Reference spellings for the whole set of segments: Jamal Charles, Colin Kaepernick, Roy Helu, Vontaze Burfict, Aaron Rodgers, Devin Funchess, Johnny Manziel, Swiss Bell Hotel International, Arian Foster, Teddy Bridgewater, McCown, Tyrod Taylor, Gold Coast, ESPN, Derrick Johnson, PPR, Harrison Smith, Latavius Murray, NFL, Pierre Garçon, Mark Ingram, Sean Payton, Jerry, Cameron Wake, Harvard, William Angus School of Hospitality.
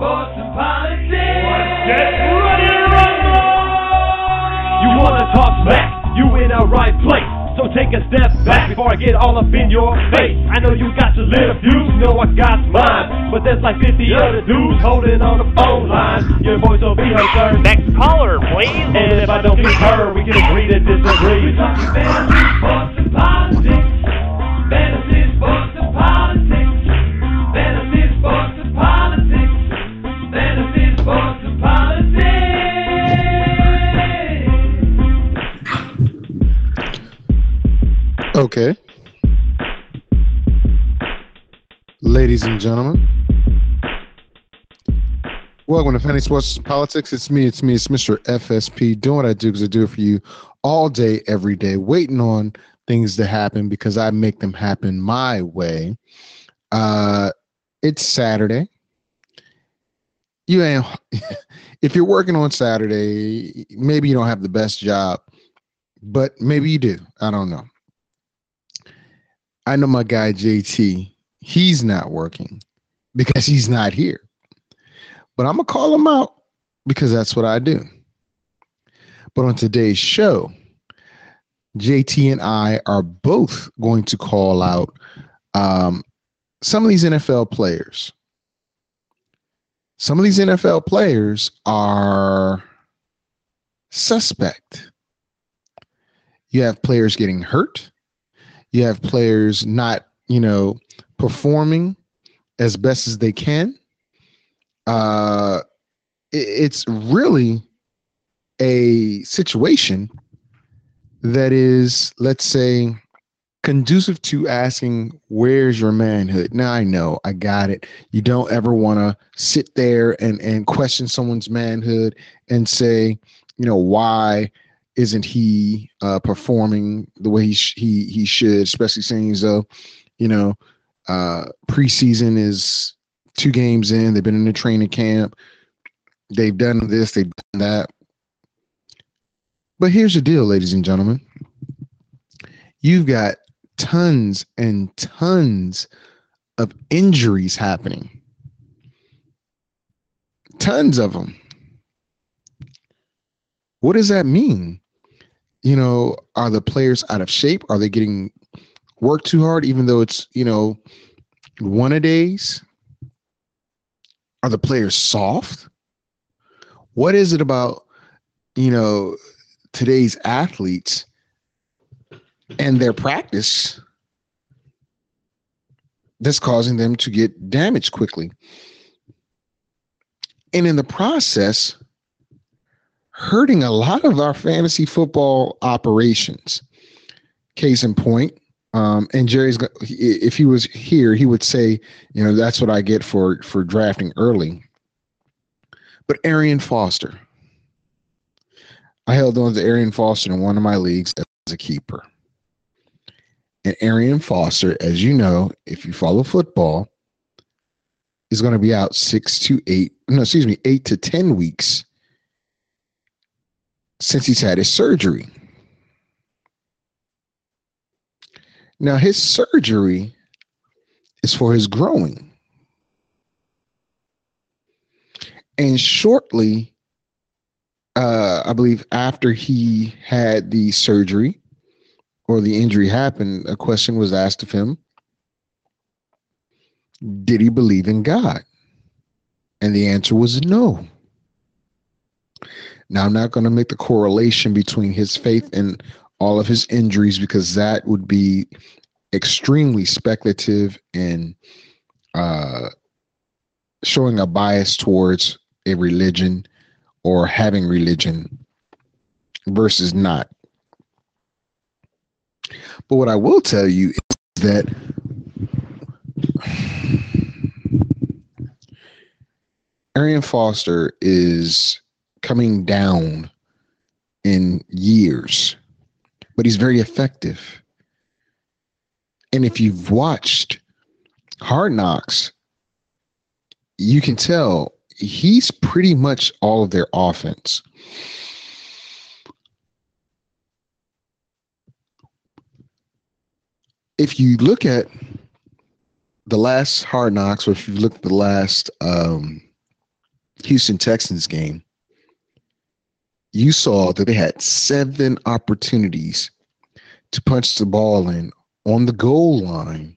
sports and politics. Get ready to rumble! You wanna talk smack? You in the right place. So take a step back before I get all up in your face. I know you got your little views, you know I got mine, but there's like 50 other dudes holding on the phone line. Your voice will be heard, sir. Next caller, please. And if I don't be heard, we can agree to disagree. We talking fantasy sports and politics. Fantasy sports and politics. Fantasy sports and politics. Fantasy sports and politics. Okay. Ladies and gentlemen, welcome to Fantasy Sports Politics. It's me, it's Mr. FSP, doing what I do because I do it for you all day, every day, waiting on things to happen because I make them happen my way. It's Saturday. You ain't if you're working on Saturday, maybe you don't have the best job, but maybe you do. I don't know. I know my guy JT, he's not working because he's not here. But I'm going to call him out because that's what I do. But on today's show, JT and I are both going to call out some of these NFL players. Some of these NFL players are suspect. You have players getting hurt. You have players not, performing as best as they can. It's really a situation that is, let's say, conducive to asking, where's your manhood? Now, I know, I got it. You don't ever want to sit there and question someone's manhood and say, why isn't he performing the way he should, especially seeing as though, preseason is 2 games in. They've been in the training camp. They've done this. They've done that. But here's the deal, ladies and gentlemen. You've got tons and tons of injuries happening. Tons of them. What does that mean? Are the players out of shape? Are they getting worked too hard, even though it's, one-a-days? Are the players soft? What is it about, today's athletes and their practice that's causing them to get damaged quickly? And in the process, hurting a lot of our fantasy football operations. Case in point, and Jerry's, if he was here, he would say, that's what I get for drafting early. But Arian Foster. I held on to Arian Foster in one of my leagues as a keeper. And Arian Foster, as you know, if you follow football, is going to be out 8 to 10 weeks since he's had his surgery. Now, his surgery is for his groin. And shortly, I believe after he had the surgery or the injury happened, a question was asked of him. Did he believe in God? And the answer was no. Now, I'm not going to make the correlation between his faith and all of his injuries because that would be extremely speculative and showing a bias towards a religion or having religion versus not. But what I will tell you is that Arian Foster is coming down in years, but he's very effective. And if you've watched Hard Knocks, you can tell he's pretty much all of their offense. If you look at the last Hard Knocks, or if you look at the last Houston Texans game, you saw that they had 7 opportunities to punch the ball in on the goal line.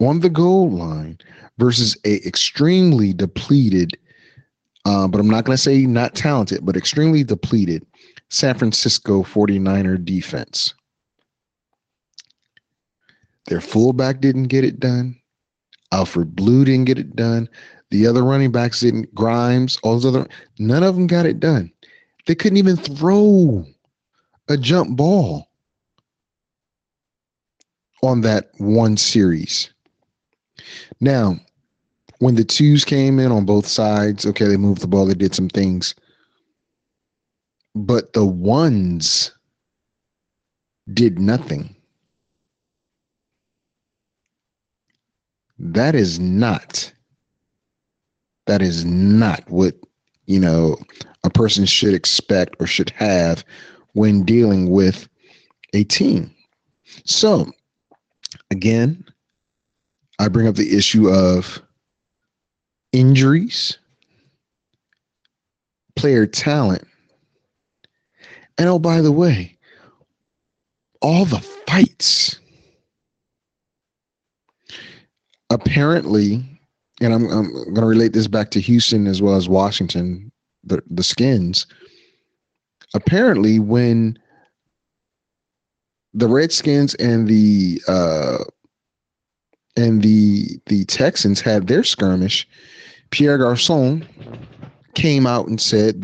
On the goal line versus an extremely depleted, but I'm not going to say not talented, but extremely depleted San Francisco 49er defense. Their fullback didn't get it done. Alfred Blue didn't get it done. The other running backs didn't. Grimes, all those other, none of them got it done. They couldn't even throw a jump ball on that one series. Now, when the twos came in on both sides, okay, they moved the ball, they did some things. But the ones did nothing. That is not what, you know, a person should expect or should have when dealing with a team. So, again, I bring up the issue of injuries, player talent, and oh, by the way, all the fights. Apparently, and I'm going to relate this back to Houston as well as Washington, the Skins. Apparently, when the Redskins and the Texans had their skirmish, Pierre Garçon came out and said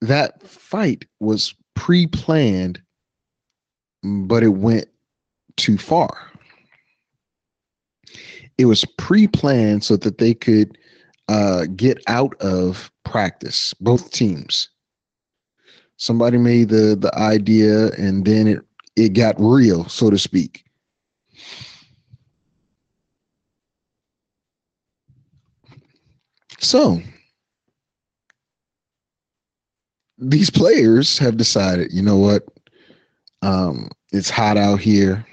that fight was pre-planned, but it went too far. It was pre-planned so that they could get out of practice, both teams. Somebody made the idea, and then it got real, so to speak. So these players have decided, you know what? It's hot out here.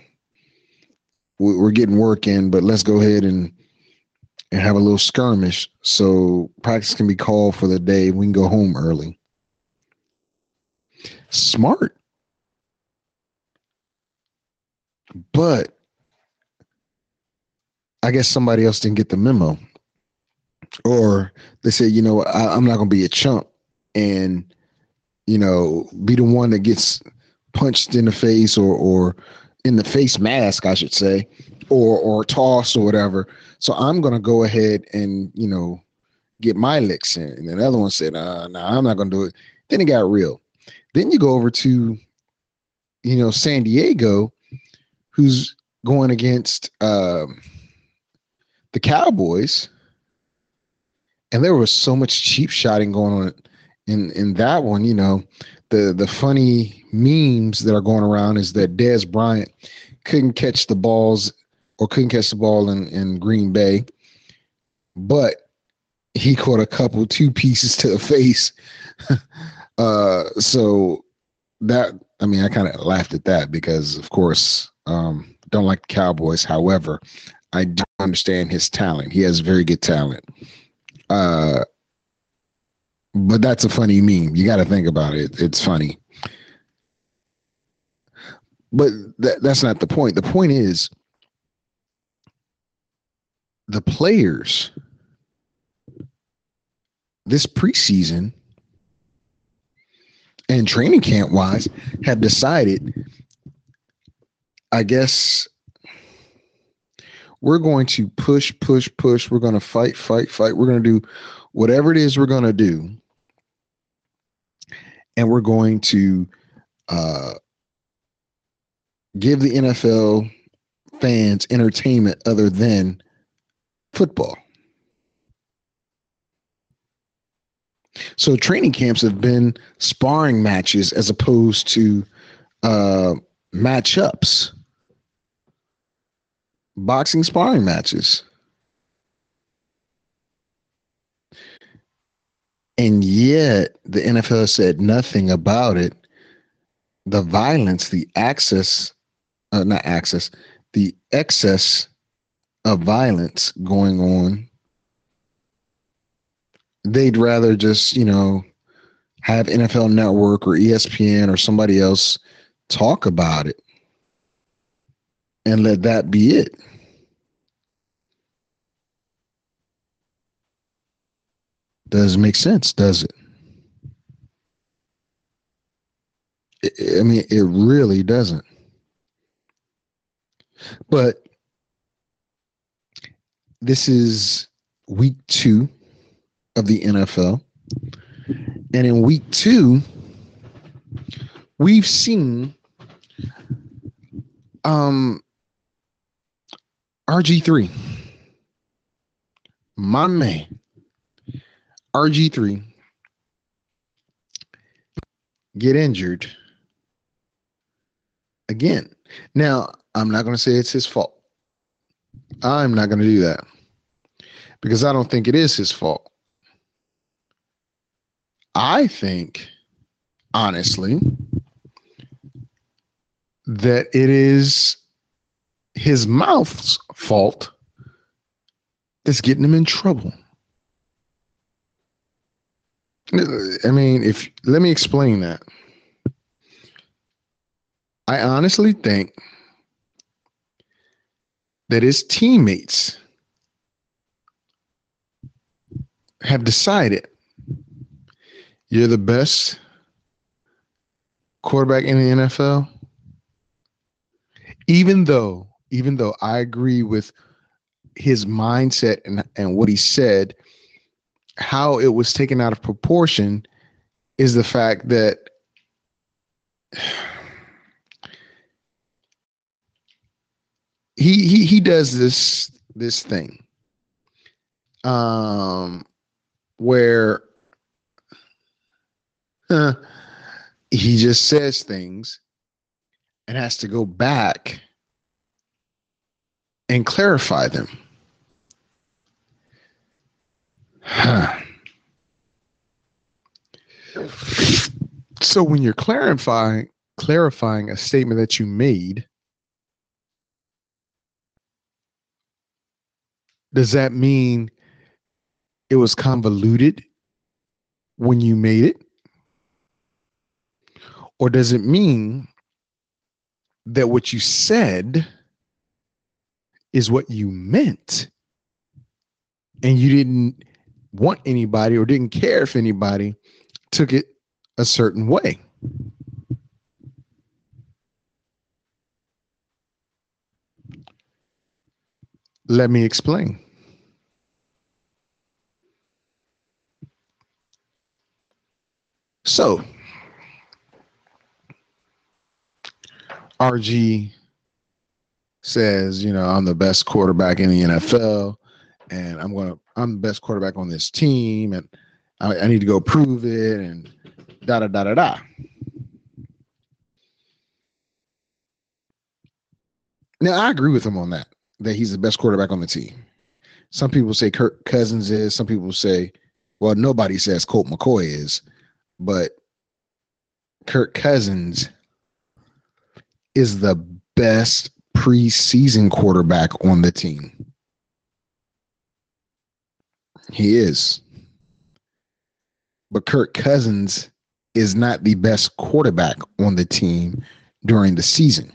We're getting work in, but let's go ahead and have a little skirmish so practice can be called for the day. We can go home early. Smart. But I guess somebody else didn't get the memo. Or they said, you know, I'm not going to be a chump and, you know, be the one that gets punched in the face or in the face mask, I should say, or tossed or whatever. So I'm going to go ahead and, you know, get my licks in. And then the other one said, I'm not going to do it. Then it got real. Then you go over to, you know, San Diego, who's going against the Cowboys. And there was so much cheap shotting going on in that one. You know, the funny memes that are going around is that Dez Bryant couldn't catch the ball in Green Bay, but he caught a couple 2 pieces to the face. So that, I mean, I kind of laughed at that because, of course, don't like the Cowboys. However, I do understand his talent. He has very good talent. But that's a funny meme. You got to think about it. It's funny. But that's not the point. The point is the players this preseason and training camp wise have decided, I guess, we're going to push. We're going to fight. We're going to do whatever it is we're going to do. And we're going to give the NFL fans entertainment other than football. So training camps have been sparring matches as opposed to matchups. Boxing sparring matches. And yet the NFL said nothing about it. The violence, the excess of violence going on they'd rather just, you know, have NFL Network or ESPN or somebody else talk about it and let that be it. Doesn't make sense, does it? I mean, it really doesn't. But this is week 2 of the NFL. And in week 2, we've seen RG3. My man. RG3 get injured again. Now, I'm not going to say it's his fault. I'm not going to do that because I don't think it is his fault. I think, honestly, that it is his mouth's fault that's getting him in trouble. I mean, let me explain that. I honestly think that his teammates have decided you're the best quarterback in the NFL. Even though I agree with his mindset and what he said, how it was taken out of proportion is the fact that he does this thing where he just says things and has to go back and clarify them. So when you're clarifying a statement that you made, does that mean it was convoluted when you made it? Or does it mean that what you said is what you meant and you didn't want anybody or didn't care if anybody took it a certain way? Let me explain. So, RG says, you know, I'm the best quarterback in the NFL. And I'm the best quarterback on this team, and I need to go prove it, and da-da-da-da-da. Now, I agree with him on that he's the best quarterback on the team. Some people say Kirk Cousins is. Some people say, well, nobody says Colt McCoy is. But Kirk Cousins is the best preseason quarterback on the team. He is. But Kirk Cousins is not the best quarterback on the team during the season.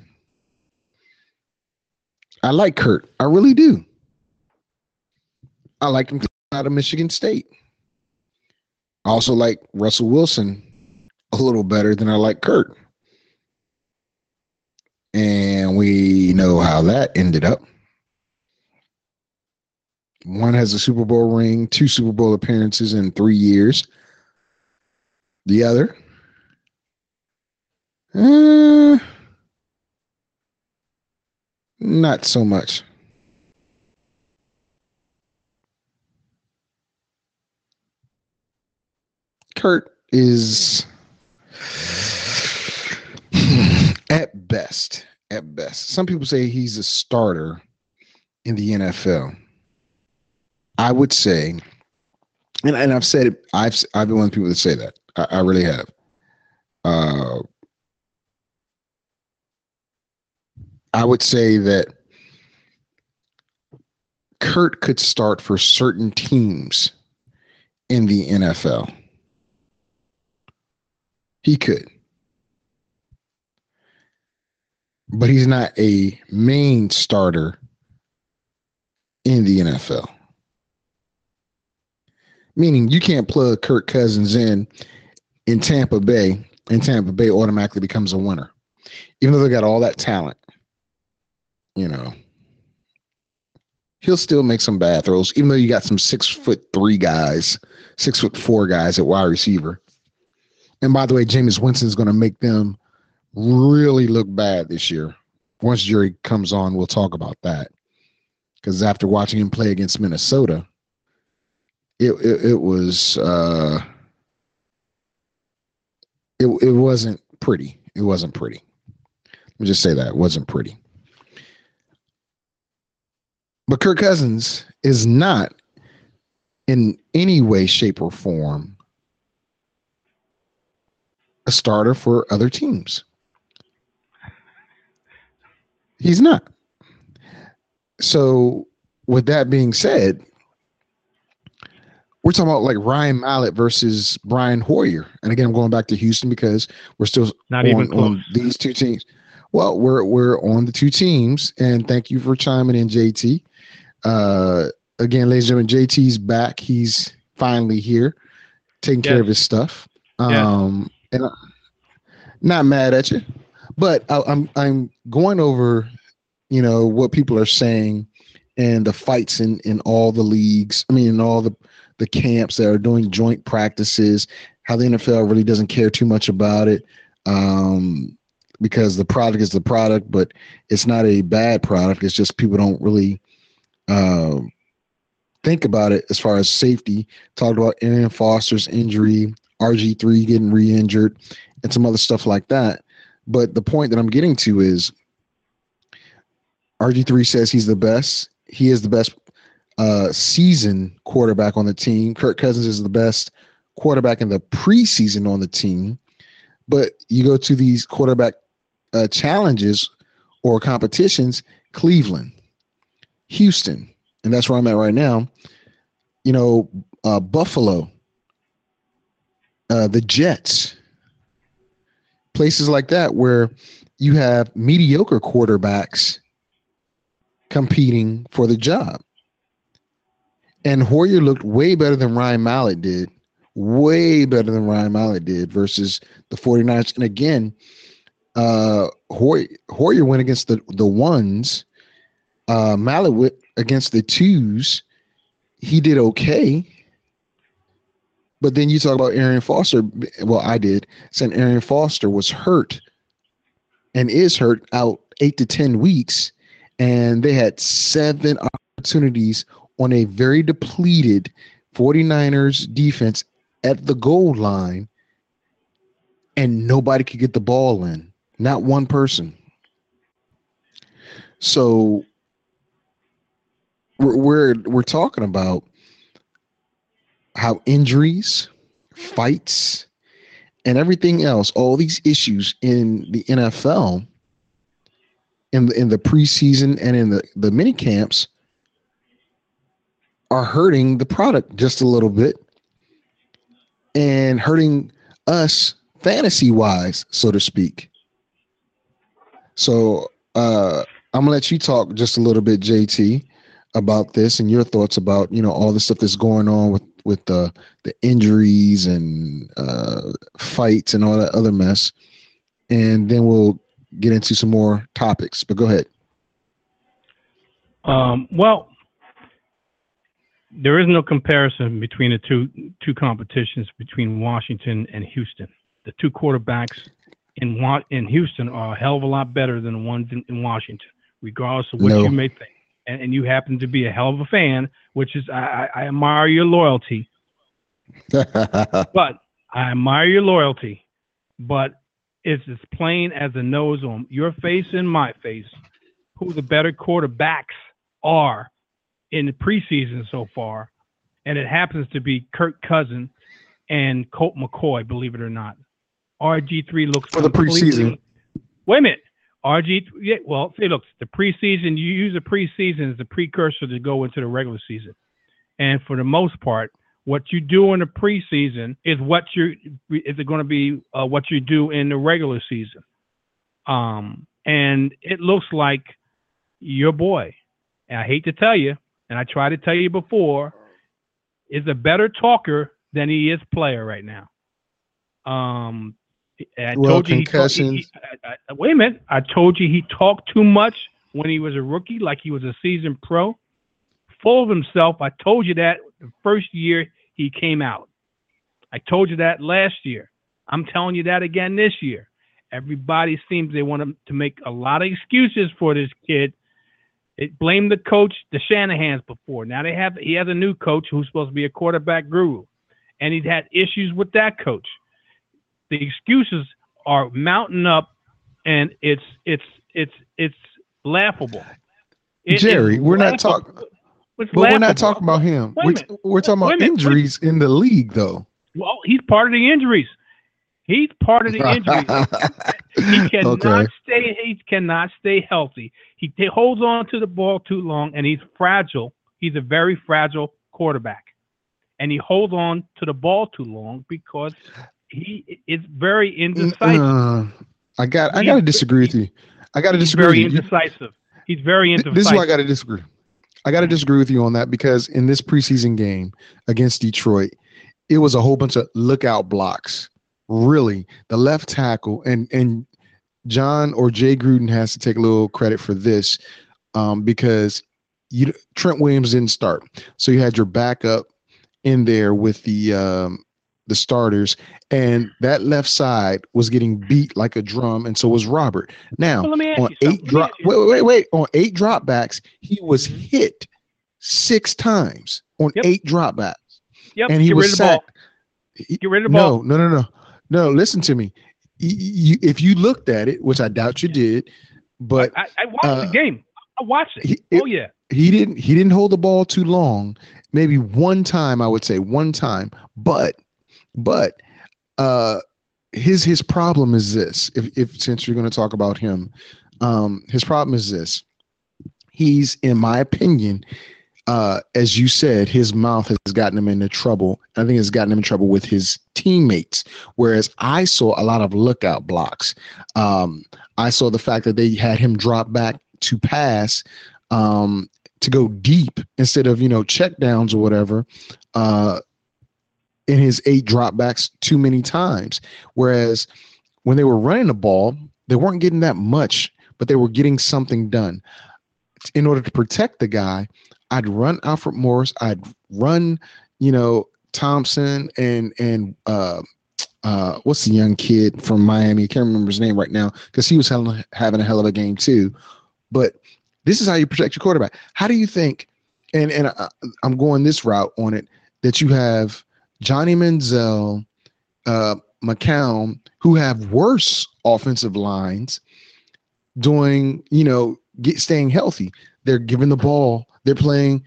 I like Kirk. I really do. I like him out of Michigan State. I also like Russell Wilson a little better than I like Kirk. And we know how that ended up. One has a Super Bowl ring, 2 Super Bowl appearances in 3 years. The other, not so much. Kurt is at best. Some people say he's a starter in the NFL. I would say, and I've said it, I've been one of the people that say that. I really have. I would say that Kurt could start for certain teams in the NFL. He could. But he's not a main starter in the NFL. Meaning you can't plug Kirk Cousins in Tampa Bay, and Tampa Bay automatically becomes a winner. Even though they got all that talent, you know, he'll still make some bad throws, even though you got some 6'3" guys, 6'4" guys at wide receiver. And by the way, Jameis Winston is going to make them really look bad this year. Once Jerry comes on, we'll talk about that. Because after watching him play against Minnesota, it wasn't pretty. It wasn't pretty. Let me just say that. It wasn't pretty. But Kirk Cousins is not in any way, shape, or form a starter for other teams. He's not. So with that being said, we're talking about like Ryan Mallett versus Brian Hoyer. And again, I'm going back to Houston because we're still not even close on these two teams. Well, we're on the two teams. And thank you for chiming in, JT. Again, ladies and gentlemen, JT's back. He's finally here taking care of his stuff. And I'm not mad at you, but I'm going over, you know, what people are saying and the fights in all the leagues. I mean, in all the camps that are doing joint practices, how the NFL really doesn't care too much about it because the product is the product, but it's not a bad product. It's just people don't really think about it as far as safety. Talked about Arian Foster's injury, RG3 getting re-injured, and some other stuff like that. But the point that I'm getting to is RG3 says he's the best. He is the best season quarterback on the team. Kirk Cousins is the best quarterback in the preseason on the team. But you go to these quarterback challenges or competitions, Cleveland, Houston, and that's where I'm at right now. You know, Buffalo, the Jets, places like that where you have mediocre quarterbacks competing for the job. And Hoyer looked way better than Ryan Mallett did, versus the 49ers. And again, Hoyer went against the ones, Mallett went against the twos. He did okay. But then you talk about Arian Foster. Well, I did. Saying Arian Foster was hurt and is hurt out 8 to 10 weeks. And they had 7 opportunities on a very depleted 49ers defense at the goal line. And nobody could get the ball in. Not one person. So we're talking about how injuries, fights, and everything else, all these issues in the NFL, in the preseason and in the mini camps, are hurting the product just a little bit and hurting us fantasy-wise, so to speak. So I'm going to let you talk just a little bit, JT, about this and your thoughts about, you know, all the stuff that's going on with the injuries and fights and all that other mess. And then we'll get into some more topics, but go ahead. Well, there is no comparison between the two competitions between Washington and Houston. The two quarterbacks in Houston are a hell of a lot better than the ones in Washington, regardless of what you may think. And you happen to be a hell of a fan, which is I admire your loyalty. But it's as plain as a nose on your face and my face who the better quarterbacks are in the preseason so far. And it happens to be Kirk Cousins and Colt McCoy, believe it or not. RG3 looks for the preseason. Wait a minute. The preseason, you use the preseason as the precursor to go into the regular season. And for the most part, What you do in the preseason is what you do in the regular season. And it looks like your boy, and I hate to tell you, and I tried to tell you before, is a better talker than he is player right now. Wait a minute. I told you he talked too much when he was a rookie, like he was a seasoned pro. Full of himself. I told you that the first year he came out. I told you that last year. I'm telling you that again this year. Everybody seems they want to make a lot of excuses for this kid. It blamed the coach, the Shanahans, before. Now he has a new coach who's supposed to be a quarterback guru, and he's had issues with that coach. The excuses are mounting up, and it's laughable. Jerry, we're not talking about him. We're talking about injuries in the league, though. Well, he's part of the injuries. He's part of the injuries. He cannot stay healthy. He holds on to the ball too long, and he's fragile. He's a very fragile quarterback, and he holds on to the ball too long because he is very indecisive. I got to disagree with you. I got to disagree. Very indecisive. He's very indecisive. This is why I got to disagree. I got to disagree with you on that because in this preseason game against Detroit, it was a whole bunch of lookout blocks. Really, the left tackle and John or Jay Gruden has to take a little credit for this because Trent Williams didn't start, so you had your backup in there with the starters, and that left side was getting beat like a drum, and so was Robert. Now on 8 dropbacks, he was hit 6 times on 8 dropbacks. Yep, and he was sacked. Get rid of the ball. No, listen to me. If you looked at it, which I doubt you did, but I watched the game. I watched it. He didn't hold the ball too long. Maybe one time, I would say one time. But his problem is this. If since you're going to talk about him, his problem is this. He's, in my opinion, as you said, his mouth has gotten him into trouble. I think it's gotten him in trouble with his teammates, whereas I saw a lot of lookout blocks. I saw the fact that they had him drop back to pass, to go deep instead of, check downs or whatever, in his 8 dropbacks too many times. Whereas when they were running the ball, they weren't getting that much, but they were getting something done. In order to protect the guy, I'd run Alfred Morris. I'd run, Thompson and what's the young kid from Miami? I can't remember his name right now because he was having a hell of a game too. But this is how you protect your quarterback. How do you think? And I'm going this route on it, that you have Johnny Manziel, McCown, who have worse offensive lines, doing staying healthy. They're giving the ball. They're playing,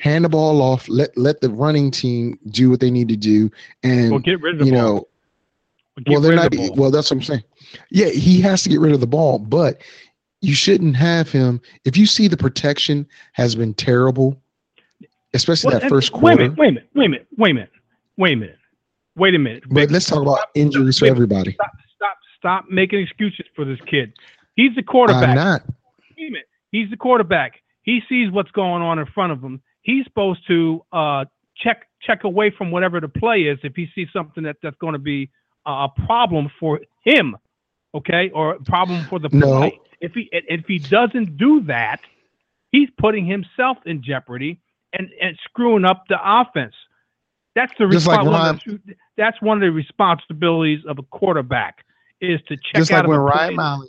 hand the ball off, let the running team do what they need to do, and get rid of the ball. That's what I'm saying. Yeah, he has to get rid of the ball, but you shouldn't have him. If you see the protection has been terrible, especially that first quarter. Wait a minute. But let's talk about injuries for everybody. Stop making excuses for this kid. He's the quarterback. I'm not. Wait a minute. He's the quarterback. He sees what's going on in front of him. He's supposed to check away from whatever the play is if he sees something that's going to be a problem for him, okay, or a problem for the play. No. If he doesn't do that, he's putting himself in jeopardy and screwing up the offense. That's the that's one of the responsibilities of a quarterback is to check out of Ryan Mallett.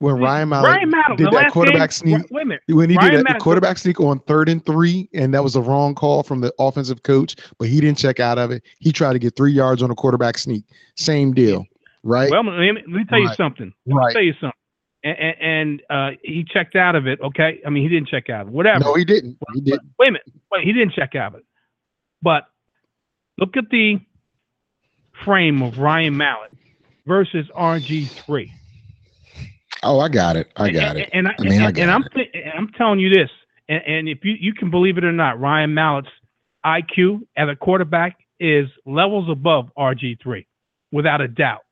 When Ryan Mallett did that quarterback sneak, on 3rd and 3, and that was a wrong call from the offensive coach, but he didn't check out of it. He tried to get 3 yards on a quarterback sneak. Same deal, right? Well, let me tell you something. And he checked out of it. Okay, I mean he didn't check out of it. Whatever. No, he didn't. Wait a minute. He didn't check out of it. But look at the frame of Ryan Mallett versus RG3. Oh, I got it. And I'm telling you this, and if you can believe it or not, Ryan Mallett's IQ as a quarterback is levels above RG3, without a doubt.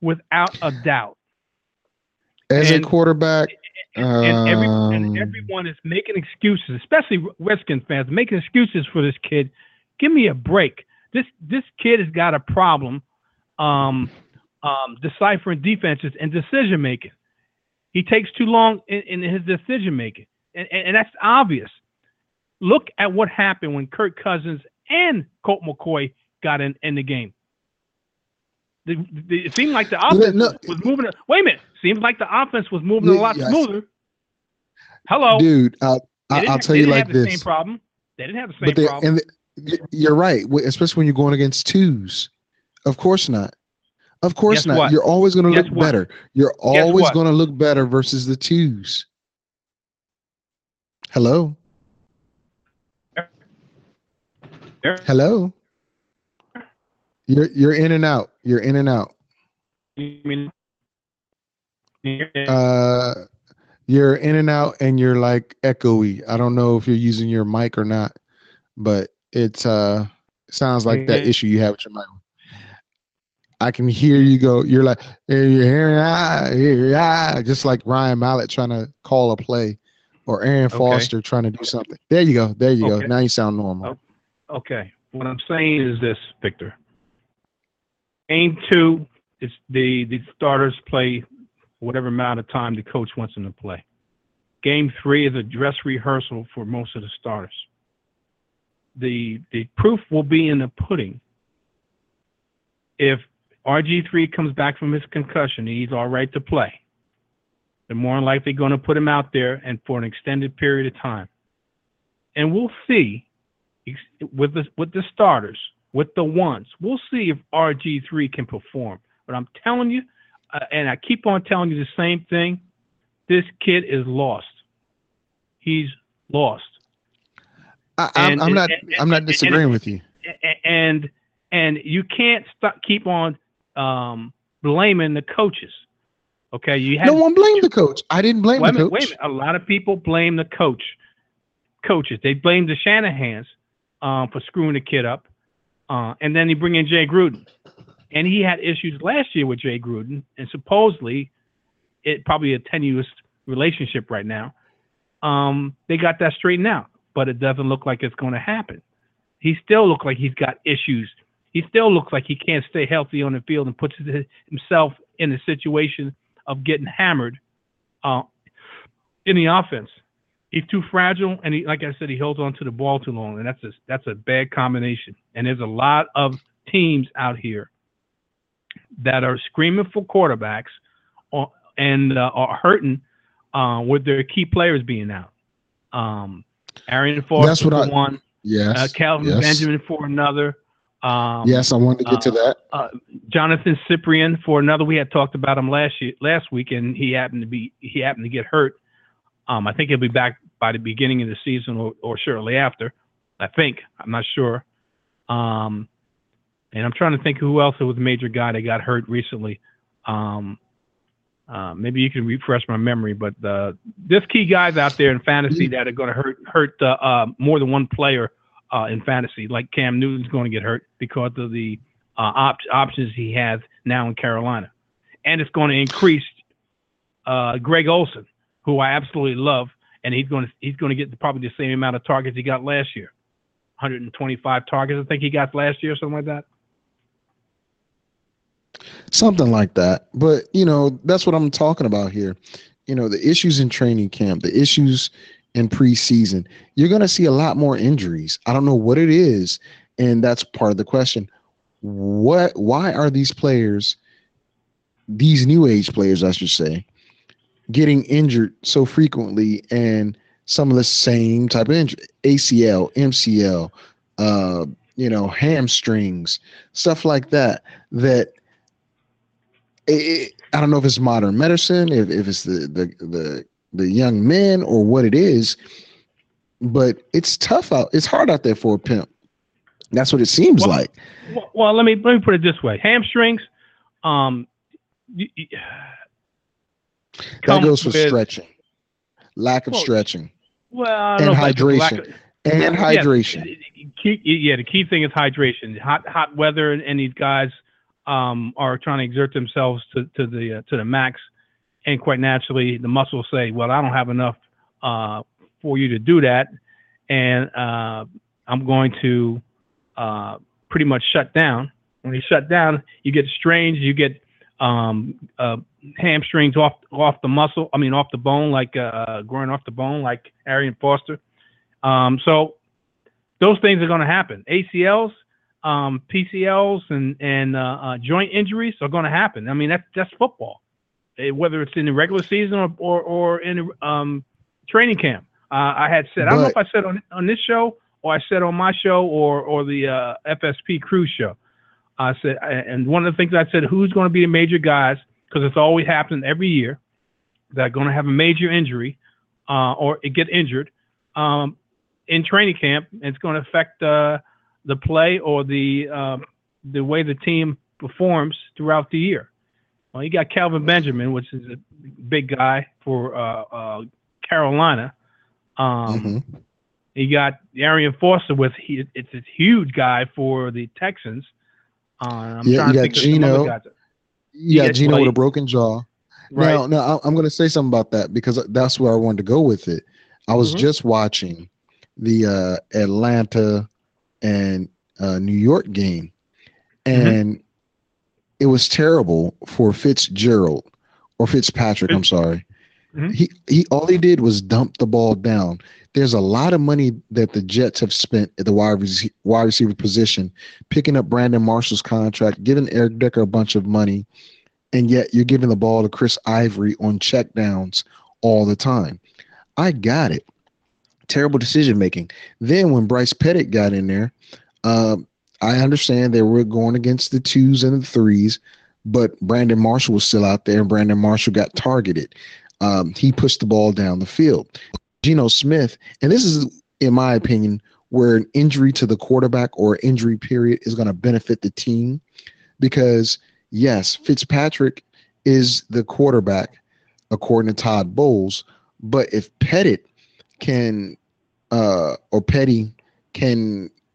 Without a doubt. As a quarterback. And everyone is making excuses, especially Redskins fans, making excuses for this kid. Give me a break. This kid has got a problem deciphering defenses and decision-making. He takes too long in his decision-making, and that's obvious. Look at what happened when Kirk Cousins and Colt McCoy got in the game. It seemed like the offense was moving. Wait a minute. Seems like the offense was moving a lot smoother. Hello. Dude, I'll tell you like this. They didn't have the same problem. You're right, especially when you're going against twos. Of course not. Of course not. What? You're always going to look better. You're always going to look better versus the twos. Hello. Hello. You're in and out. You're in and out. You're in and out, and you're like echoey. I don't know if you're using your mic or not, but it sounds like that issue you have with your mic. I can hear you go. You're like, just like Ryan Mallett trying to call a play, or Arian Foster trying to do something. There you go. There you go. Now you sound normal. Okay. What I'm saying is this, Victor. Game two, it's the starters play whatever amount of time the coach wants them to play. Game three is a dress rehearsal for most of the starters. The proof will be in the pudding. If RG3 comes back from his concussion, he's all right to play. They're more than likely going to put him out there and for an extended period of time. And we'll see with the starters, with the ones, we'll see if RG3 can perform. But I'm telling you, and I keep on telling you the same thing, this kid is lost. He's lost. I'm not disagreeing with you. And you can't keep on blaming the coaches. Okay, no one blamed the coach. I didn't blame the coach. Wait a minute. A lot of people blame the coaches. They blame the Shanahans for screwing the kid up. And then they bring in Jay Gruden. And he had issues last year with Jay Gruden. And supposedly, it probably a tenuous relationship right now. They got that straightened out. But it doesn't look like it's going to happen. He still looks like he's got issues. He still looks like he can't stay healthy on the field and puts himself in a situation of getting hammered in the offense. He's too fragile, and like I said, he holds on to the ball too long, and that's a bad combination. And there's a lot of teams out here that are screaming for quarterbacks and are hurting with their key players being out. Arian Foster for one. Yes. Kelvin Benjamin for another. Yes, I wanted to get to that. Jonathan Cyprian for another. We had talked about him last week, and he happened to get hurt. I think he'll be back by the beginning of the season or shortly after. I think. I'm not sure. And I'm trying to think who else was a major guy that got hurt recently. Maybe you can refresh my memory, but there's key guys out there in fantasy that are going to hurt more than one player in fantasy. Like Cam Newton's going to get hurt because of the options he has now in Carolina, and it's going to increase Greg Olsen, who I absolutely love, and he's going to get probably the same amount of targets he got last year, 125 targets I think he got last year, something like that. Something like that. But, that's what I'm talking about here. The issues in training camp, the issues in preseason, you're going to see a lot more injuries. I don't know what it is. And that's part of the question. Why are these players, these new age players, I should say, getting injured so frequently, and some of the same type of injury, ACL, MCL, hamstrings, stuff like that, I don't know if it's modern medicine, if it's the young men or what it is, but it's tough out. It's hard out there for a pimp. That's what it seems like. Well, let me put it this way: hamstrings. That goes for stretching, lack of stretching, and hydration. The key thing is hydration. Hot weather, and these guys are trying to exert themselves to the max, and quite naturally, the muscles say, "Well, I don't have enough for you to do that," and I'm going to pretty much shut down. When you shut down, you get strains, you get hamstrings off the bone, like growing off the bone, like Arian Foster. So those things are going to happen. ACLs, PCLs, and joint injuries are going to happen. I mean, that's football, whether it's in the regular season or in training camp. I had said, I don't know if I said on this show or I said on my show or the FSP Cruise show. I said, and one of the things I said, who's going to be the major guys, because it's always happening every year, that are going to have a major injury or get injured in training camp. It's going to affect the play or the way the team performs throughout the year. Well, you got Kelvin Benjamin, which is a big guy for Carolina. You got Arian Foster, it's a huge guy for the Texans. Gino with a broken jaw. Right. Now, I'm going to say something about that because that's where I wanted to go with it. I was just watching the Atlanta and New York game, and it was terrible for Fitzpatrick. I'm sorry. He all he did was dump the ball down. There's a lot of money that the Jets have spent at the wide receiver position, picking up Brandon Marshall's contract, giving Eric Decker a bunch of money, and yet you're giving the ball to Chris Ivory on checkdowns all the time. I got it. Terrible decision making. Then when Bryce Petty got in there, I understand they were going against the twos and the threes, but Brandon Marshall was still out there, and Brandon Marshall got targeted. He pushed the ball down the field. Geno Smith, and this is, in my opinion, where an injury to the quarterback or injury period is going to benefit the team because, yes, Fitzpatrick is the quarterback, according to Todd Bowles, but if Petty can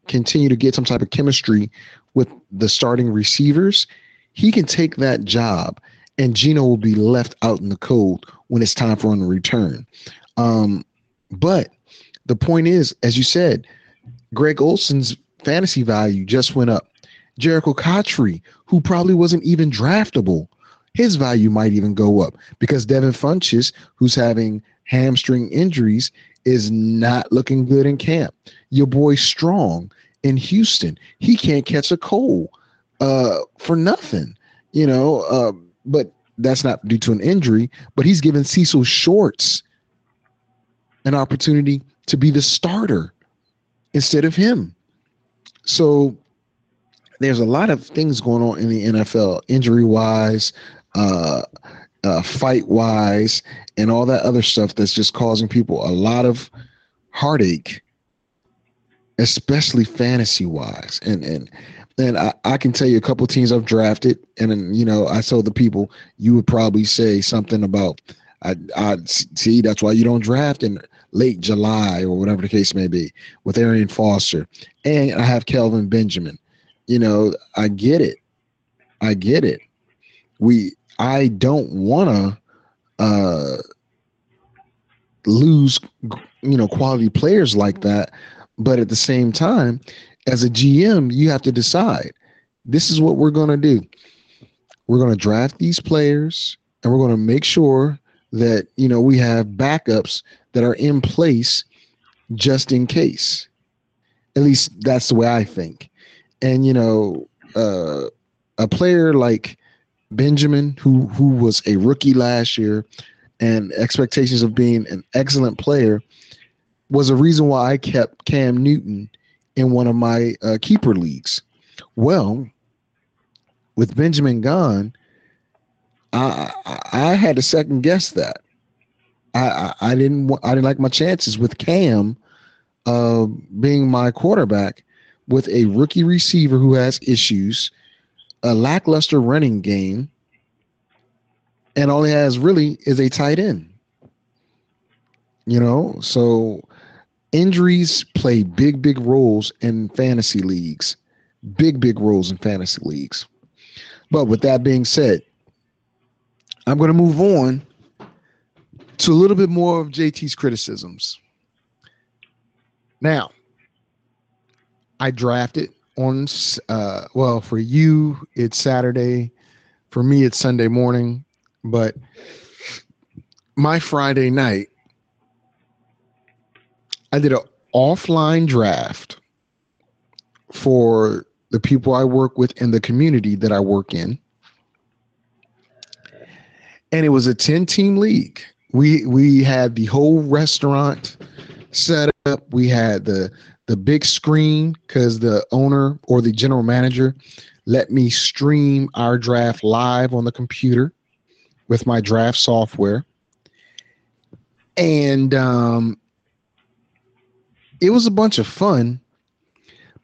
continue to get some type of chemistry with the starting receivers, he can take that job. And Gino will be left out in the cold when it's time for him to return. But the point is, as you said, Greg Olsen's fantasy value just went up. Jericho Cotchery, who probably wasn't even draftable, his value might even go up because Devin Funchess, who's having hamstring injuries, is not looking good in camp. Your boy Strong in Houston, he can't catch a cold for nothing, but that's not due to an injury, but he's given Cecil Shorts an opportunity to be the starter instead of him. So there's a lot of things going on in the NFL, injury-wise, fight-wise, and all that other stuff that's just causing people a lot of heartache, especially fantasy-wise. And I can tell you a couple teams I've drafted, and I told the people you would probably say something about, I see that's why you don't draft in late July or whatever the case may be with Arian Foster, and I have Kelvin Benjamin. I get it. I don't want to lose quality players like that, but at the same time, as a GM, you have to decide, this is what we're going to do. We're going to draft these players, and we're going to make sure that, we have backups that are in place just in case. At least that's the way I think. And, a player like Benjamin, who was a rookie last year and expectations of being an excellent player, was a reason why I kept Cam Newton in one of my keeper leagues. Well, with Benjamin gone, I had to second guess that. I didn't like my chances with Cam being my quarterback with a rookie receiver who has issues, a lackluster running game, and all he has really is a tight end. So Injuries play big roles in fantasy leagues. Big roles in fantasy leagues. But with that being said, I'm going to move on to a little bit more of JT's criticisms. Now, I drafted on, well, for you, it's Saturday. For me, it's Sunday morning. But my Friday night, I did an offline draft for the people I work with in the community that I work in. And it was a 10-team league. We had the whole restaurant set up. We had the big screen because the owner or the general manager let me stream our draft live on the computer with my draft software. And it was a bunch of fun.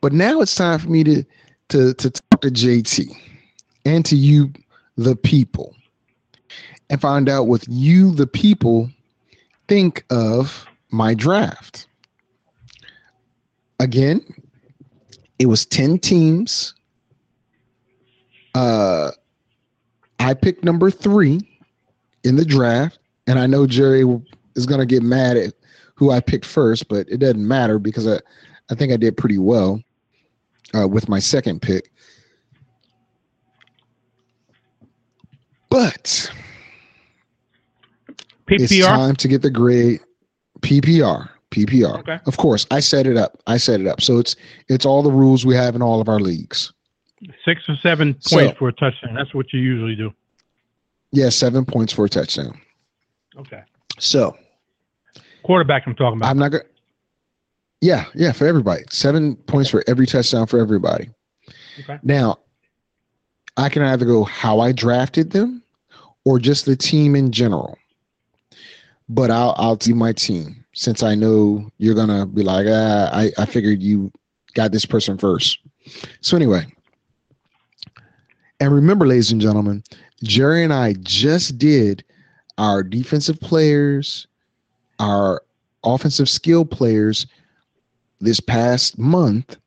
But now it's time for me to talk to JT and to you, the people, and find out what you, the people, think of my draft. Again, it was 10 teams. I picked number 3 in the draft, and I know Jerry is going to get mad at who I picked first, but it doesn't matter because I think I did pretty well with my second pick. But PPR? It's time to get the grade. PPR. Okay. Of course, I set it up. So it's all the rules we have in all of our leagues. 6 or 7 points for a touchdown. That's what you usually do. Yeah, 7 points for a touchdown. Okay. So quarterback I'm talking about. I'm not going to. Yeah, for everybody. 7 points for every touchdown for everybody. Okay. Now, I can either go how I drafted them or just the team in general. But I'll do my team since I know you're going to be like, I figured you got this person first. So anyway, and remember, ladies and gentlemen, Jerry and I just did our defensive players, our offensive skill players this past month,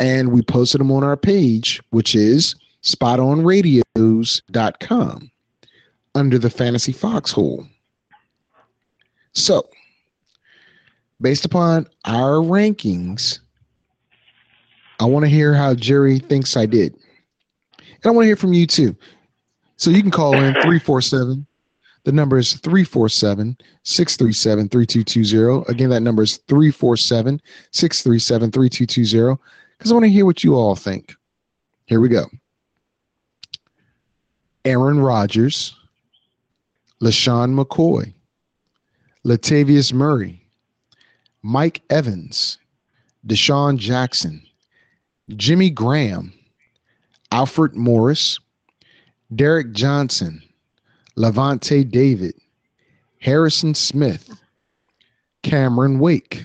and we posted them on our page, which is spotonradios.com under the Fantasy Foxhole. So, based upon our rankings, I want to hear how Jerry thinks I did. And I want to hear from you, too. So you can call in 347. The number is 347-637-3220. Again, that number is 347-637-3220 because I want to hear what you all think. Here we go. Aaron Rodgers, LeSean McCoy, Latavius Murray, Mike Evans, DeSean Jackson, Jimmy Graham, Alfred Morris, Derrick Johnson, Lavonte David, Harrison Smith, Cameron Wake,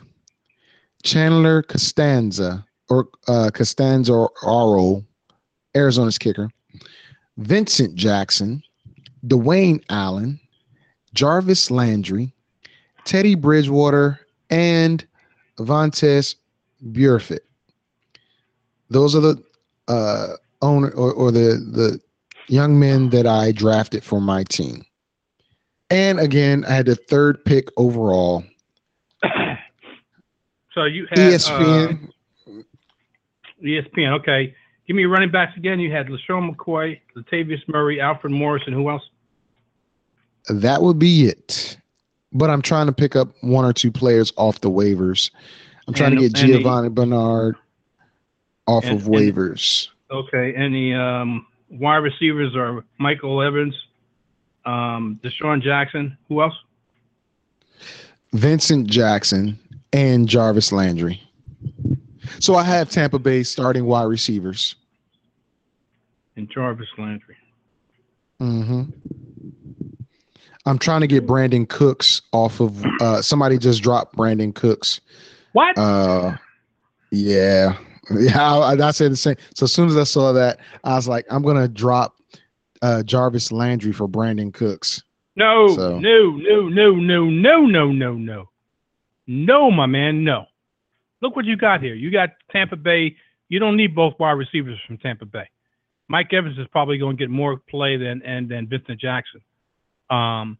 Chandler Costanza, or Costanzaro, Arizona's kicker, Vincent Jackson, Dwayne Allen, Jarvis Landry, Teddy Bridgewater, and Vontaze Burfict. Those are the owner or the young men that I drafted for my team. And again, I had the third pick overall. So you had ESPN. ESPN, okay. Give me your running backs again. You had LeSean McCoy, Latavius Murray, Alfred Morris, and who else? That would be it. But I'm trying to pick up one or two players off the waivers. I'm trying to get Giovanni Bernard off of waivers. Okay, and the wide receivers are Michael Evans, DeSean Jackson. Who else? Vincent Jackson and Jarvis Landry. So I have Tampa Bay starting wide receivers. And Jarvis Landry. Mm-hmm. I'm trying to get Brandon Cooks off of somebody just dropped Brandon Cooks. What? Yeah, I said the same. So as soon as I saw that, I was like, I'm going to drop Jarvis Landry for Brandon Cooks. No, so. no. No, my man, no. Look what you got here. You got Tampa Bay. You don't need both wide receivers from Tampa Bay. Mike Evans is probably going to get more play than Vincent Jackson. And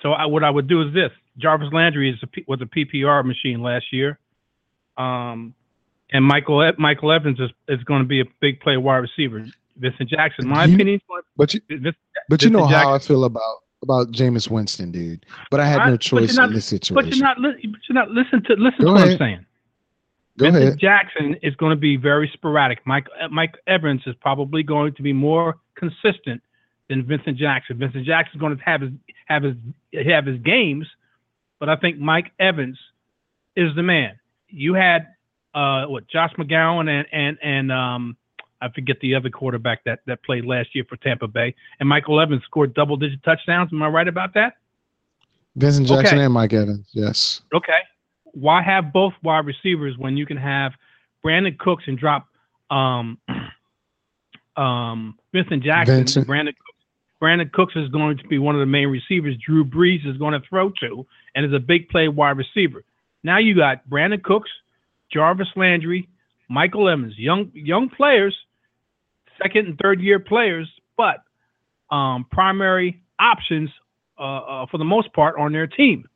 so what I would do is this. Jarvis Landry was a PPR machine last year. And Michael Evans is going to be a big play wide receiver. Vincent Jackson, my opinion. But you know how I feel about Jameis Winston, dude. But I had no choice in this situation. But you're not listening to what I'm saying. Vincent Jackson is going to be very sporadic. Mike Evans is probably going to be more consistent than Vincent Jackson. Vincent Jackson is going to have his games, but I think Mike Evans is the man. You had Josh McGowan and I forget the other quarterback that played last year for Tampa Bay. And Michael Evans scored double-digit touchdowns. Am I right about that? Vincent Jackson and Mike Evans, yes. Okay. Why have both wide receivers when you can have Brandon Cooks and drop Vincent Jackson? Vincent. Brandon Cooks is going to be one of the main receivers Drew Brees is going to throw to and is a big play wide receiver. Now you got Brandon Cooks, Jarvis Landry, Michael Evans, young players, second and third year players, but primary options for the most part on their team.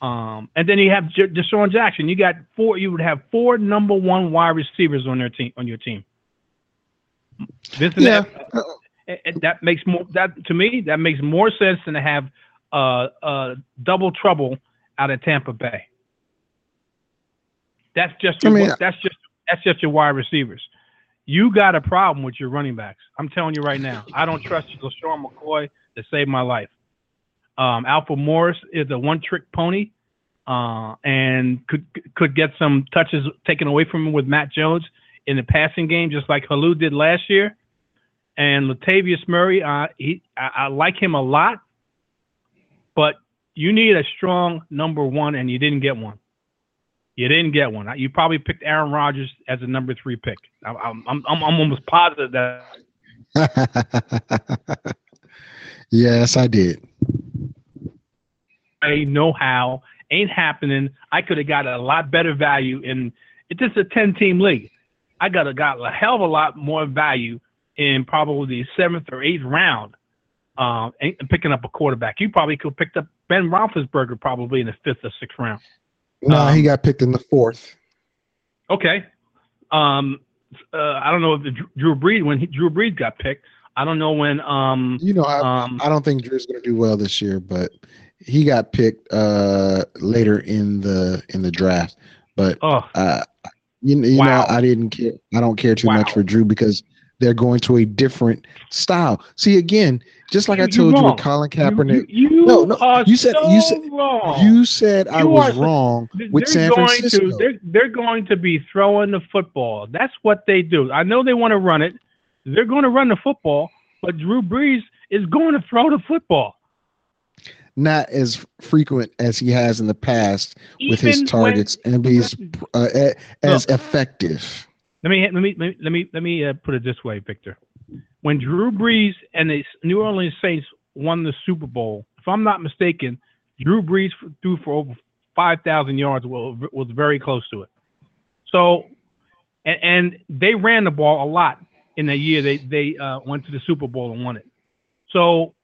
And then you have DeSean Jackson. You got four. You would have four number one wide receivers on their team on your team. That makes more sense than to have double trouble out of Tampa Bay. That's just your wide receivers. You got a problem with your running backs. I'm telling you right now. I don't trust LeSean McCoy to save my life. Alfred Morris is a one-trick pony and could get some touches taken away from him with Matt Jones in the passing game, just like Helu did last year. And Latavius Murray, I like him a lot, but you need a strong number one, and you didn't get one. You probably picked Aaron Rodgers as a number three pick. I'm almost positive that. Yes, I did. I know how. Ain't happening. I could have got a lot better value in. It's just a 10-team league. I could have got a hell of a lot more value in probably the 7th or 8th round, and picking up a quarterback. You probably could have picked up Ben Roethlisberger probably in the 5th or 6th round. No, he got picked in the 4th. Okay. I don't know if Drew Brees got picked. I don't know when. I don't think Drew's going to do well this year, but he got picked later in the draft. But I didn't care. I don't care too much for Drew because they're going to a different style. See, again, just like I told you with Colin Kaepernick. You said I was wrong with San Francisco. They're going to be throwing the football. That's what they do. I know they want to run it. They're going to run the football, but Drew Brees is going to throw the football. Not as frequent as he has in the past with his targets and be as effective. Let me put it this way, Victor. When Drew Brees and the New Orleans Saints won the Super Bowl, if I'm not mistaken, Drew Brees threw for over 5,000 yards, was very close to it. So, and they ran the ball a lot in the year they went to the Super Bowl and won it. So,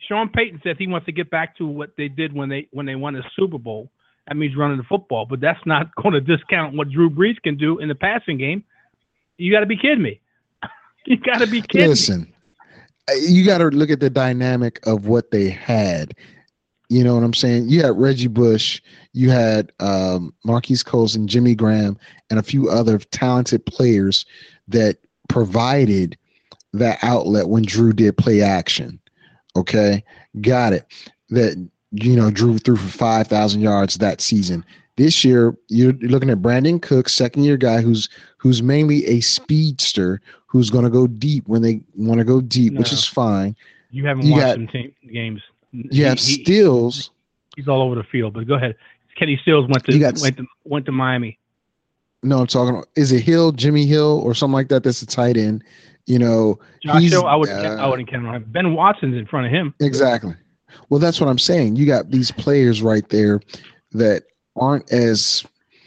Sean Payton says he wants to get back to what they did when they won the Super Bowl. That means running the football, but that's not going to discount what Drew Brees can do in the passing game. You got to be kidding me. You got to be kidding me. Listen, you got to look at the dynamic of what they had. You know what I'm saying? You had Reggie Bush, you had Marquise Coles and Jimmy Graham and a few other talented players that provided that outlet when Drew did play action. Okay, got it. That Drew threw for 5,000 yards that season. This year, you're looking at Brandon Cooks, second-year guy who's mainly a speedster who's going to go deep when they want to go deep, which is fine. You haven't watched some games. You have Stills. He's all over the field, but go ahead. Kenny Stills went to Miami. No, I'm talking about – is it Hill, Jimmy Hill, or something like that? That's a tight end. I wouldn't count on him. Ben Watson's in front of him. Exactly. Well, that's what I'm saying. You got these players right there that aren't as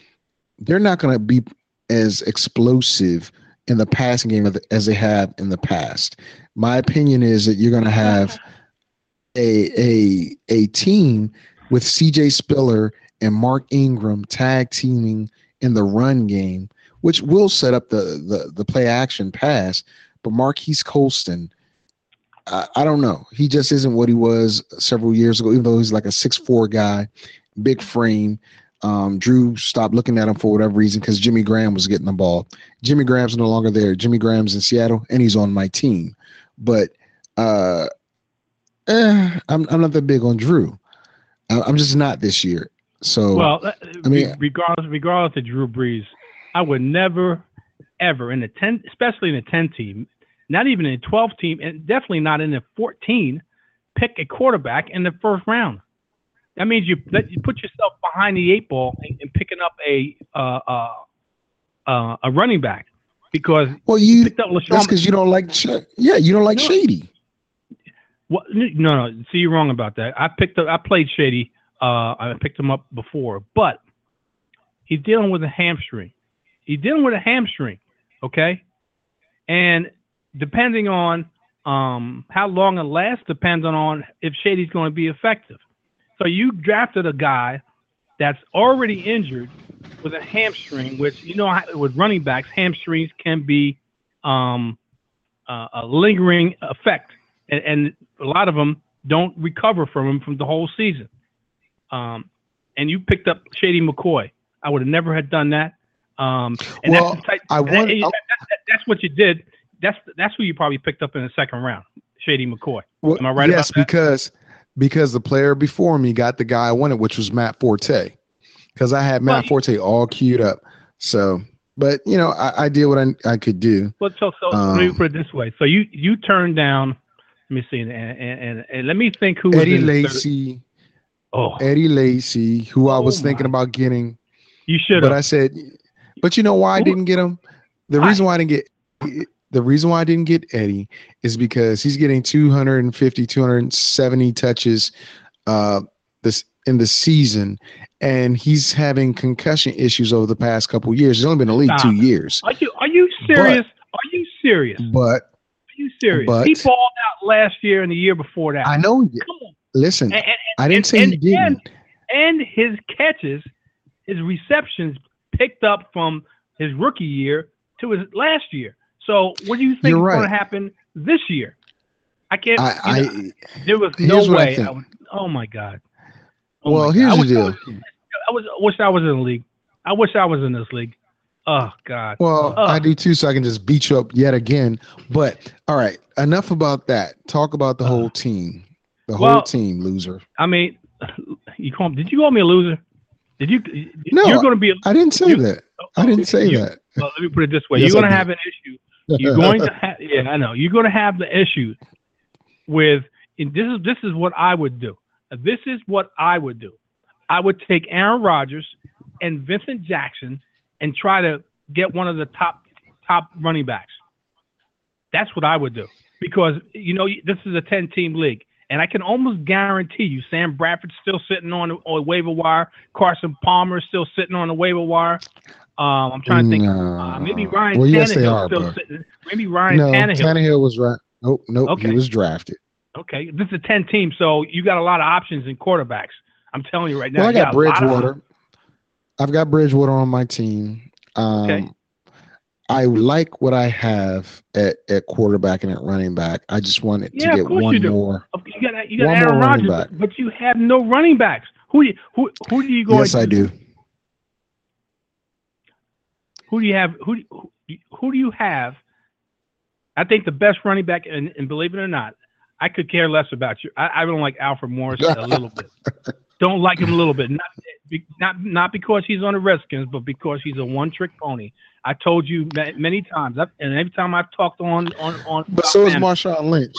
– they're not going to be as explosive in the passing game as they have in the past. My opinion is that you're going to have a team with C.J. Spiller and Mark Ingram tag teaming in the run game, which will set up the play action pass. But Marquise Colston, I don't know. He just isn't what he was several years ago, even though he's like a 6'4 guy, big frame. Drew stopped looking at him for whatever reason because Jimmy Graham was getting the ball. Jimmy Graham's no longer there. Jimmy Graham's in Seattle, and he's on my team. But I'm not that big on Drew. I'm just not this year. So well, I mean, regardless of Drew Brees, I would never, ever in a 10, especially in a 10 team, not even in a 12 team, and definitely not in a 14, pick a quarterback in the first round. That means you put yourself behind the eight ball and picking up a running back because you picked up LeSean. That's because you don't like Shady. Well, no. See, you're wrong about that. I played Shady. I picked him up before, but he's dealing with a hamstring. Okay? And depending on how long it lasts depends on if Shady's going to be effective. So you drafted a guy that's already injured with a hamstring, which, with running backs, hamstrings can be a lingering effect. And a lot of them don't recover from them from the whole season. And you picked up Shady McCoy. I would have never had done that. That's what you did. That's who you probably picked up in the second round, Shady McCoy. Well, am I right about that? Yes, because the player before me got the guy I wanted, which was Matt Forte, because I had Matt Forte all queued up. So, but I did what I could do. But so let me put it this way: so you turned down. Let me see, and let me think who Eddie Lacy. Eddie Lacy, who I was thinking about getting. You should, but I said, but you know why I didn't get him. The reason why I didn't get Eddie is because he's getting 250, 270 touches this in the season, and he's having concussion issues over the past couple of years. He's only been in the league 2 years. Are you serious? Are you serious? But, he balled out last year and the year before that. I know. Come on. Listen, I didn't say he didn't. And his catches, his receptions picked up from his rookie year to his last year. So what do you think is going to happen this year? I can't. There was no way. Oh my God. Well, here's the deal. I wish I was in the league. I wish I was in this league. Oh God. Well, I do too. So I can just beat you up yet again. But all right, enough about that. Talk about the whole team. The whole team, loser. I mean, did you call me a loser? No, you're going to be. I didn't say that. I didn't say that. Well, let me put it this way: you're going to have an issue. You're going to have. Yeah, I know. You're going to have the issue with. And this is what I would do. I would take Aaron Rodgers and Vincent Jackson and try to get one of the top running backs. That's what I would do because this is a 10-team league. And I can almost guarantee you Sam Bradford's still sitting on waiver wire. Carson Palmer's still sitting on the waiver wire. I'm trying to think. Maybe Ryan Tannehill's still sitting. Maybe Ryan Tannehill. Tannehill was right. Nope. Okay. He was drafted. Okay. This is a 10-team, so you got a lot of options in quarterbacks. I'm telling you right now. Well, I got Bridgewater. I've got Bridgewater on my team. Okay. I like what I have at quarterback and at running back. I just wanted to get one more. You got Aaron Rodgers, but you have no running backs. Who do you go? Yes, I do. Who do you have? Who do you have? I think the best running back, and believe it or not, I could care less about you. I don't like Alfred Morris a little bit. Don't like him a little bit. Not because he's on the Redskins, but because he's a one-trick pony. I told you many times, and every time I've talked on. But so is Marshawn Lynch.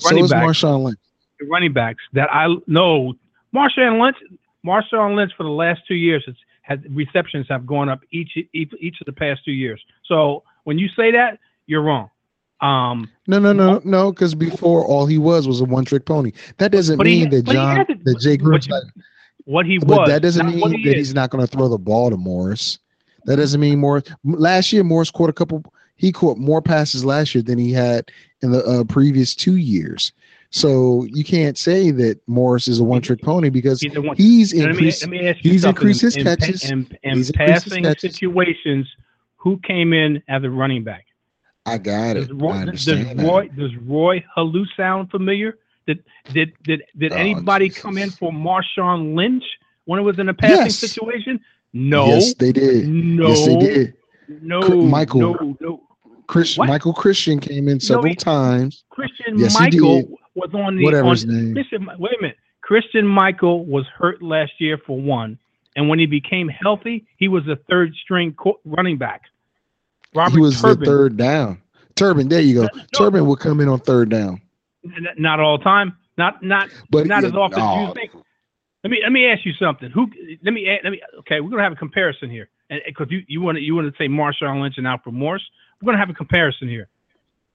The running backs that I know. Marshawn Lynch for the last 2 years has receptions have gone up each of the past 2 years. So when you say that, you're wrong. No, because before all he was a one-trick pony. That doesn't mean that Jay Gruden. what he was. But that doesn't mean that he's not going to throw the ball to Morris. That doesn't mean Morris. Last year, Morris caught he caught more passes last year than he had in the previous 2 years. So you can't say that Morris is a one-trick pony because he's increased his catches. In passing situations, who came in as a running back? I got it. Does Roy Helu sound familiar? Did anybody come in for Marshawn Lynch when it was in a passing situation? No. Yes, they did. No. Yes, they did. No. Michael Christian came in several times. Christian Michael was hurt last year for one, and when he became healthy, he was a third-string running back. Turbin, there you go. Turbin would come in on third down. Not all the time. Not as often as you think. Let me ask you something. Okay, we're gonna have a comparison here, and because you want to say Marshawn Lynch and Alfred Morris, we're gonna have a comparison here.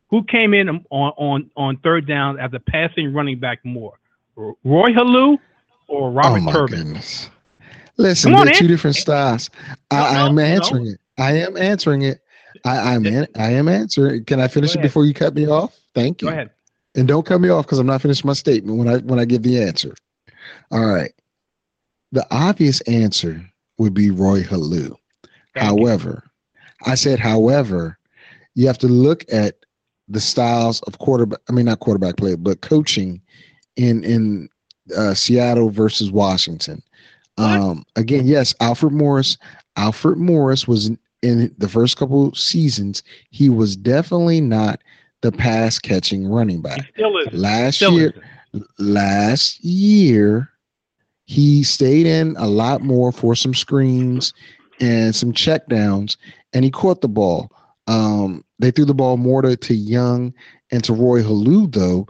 Who came in on third down as a passing running back more, Roy Helu or Robert Turbin? Goodness. Listen, they're two different styles. I am answering it. I am answering. Can I finish it before you cut me off? Thank you. Go ahead. And don't cut me off because I'm not finished my statement when I give the answer. All right. The obvious answer would be Roy Helu. However, you have to look at the styles of coaching in Seattle versus Washington. Again, yes, Alfred Morris was in the first couple seasons. He was definitely not the pass catching running back. Last year, he stayed in a lot more for some screens and some checkdowns, and he caught the ball. They threw the ball more to Young and to Roy Helu, though,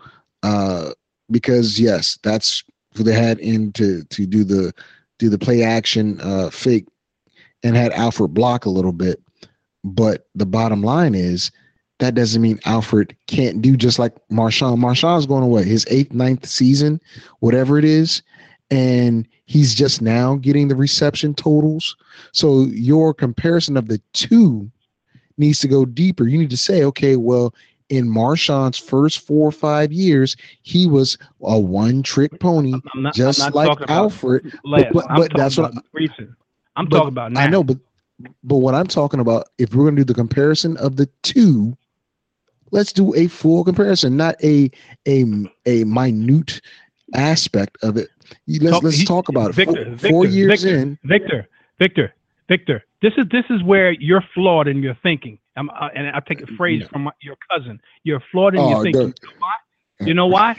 because yes, that's who they had in to do the play action fake, and had Alfred block a little bit. But the bottom line is that doesn't mean Alfred can't do just like Marshawn. Marshawn's going away his 8th, 9th season, whatever it is, and he's just now getting the reception totals. So your comparison of the two needs to go deeper. You need to say, okay, well, in Marshawn's first 4 or 5 years, he was a one-trick pony, just like Alfred. But that's what I'm talking about now. I know, but what I'm talking about, if we're going to do the comparison of the two, let's do a full comparison, not a minute aspect of it. Let's talk about it. Four years in, Victor. This is where you're flawed in your thinking. And I take a phrase from your cousin. You're flawed in your thinking. You know why?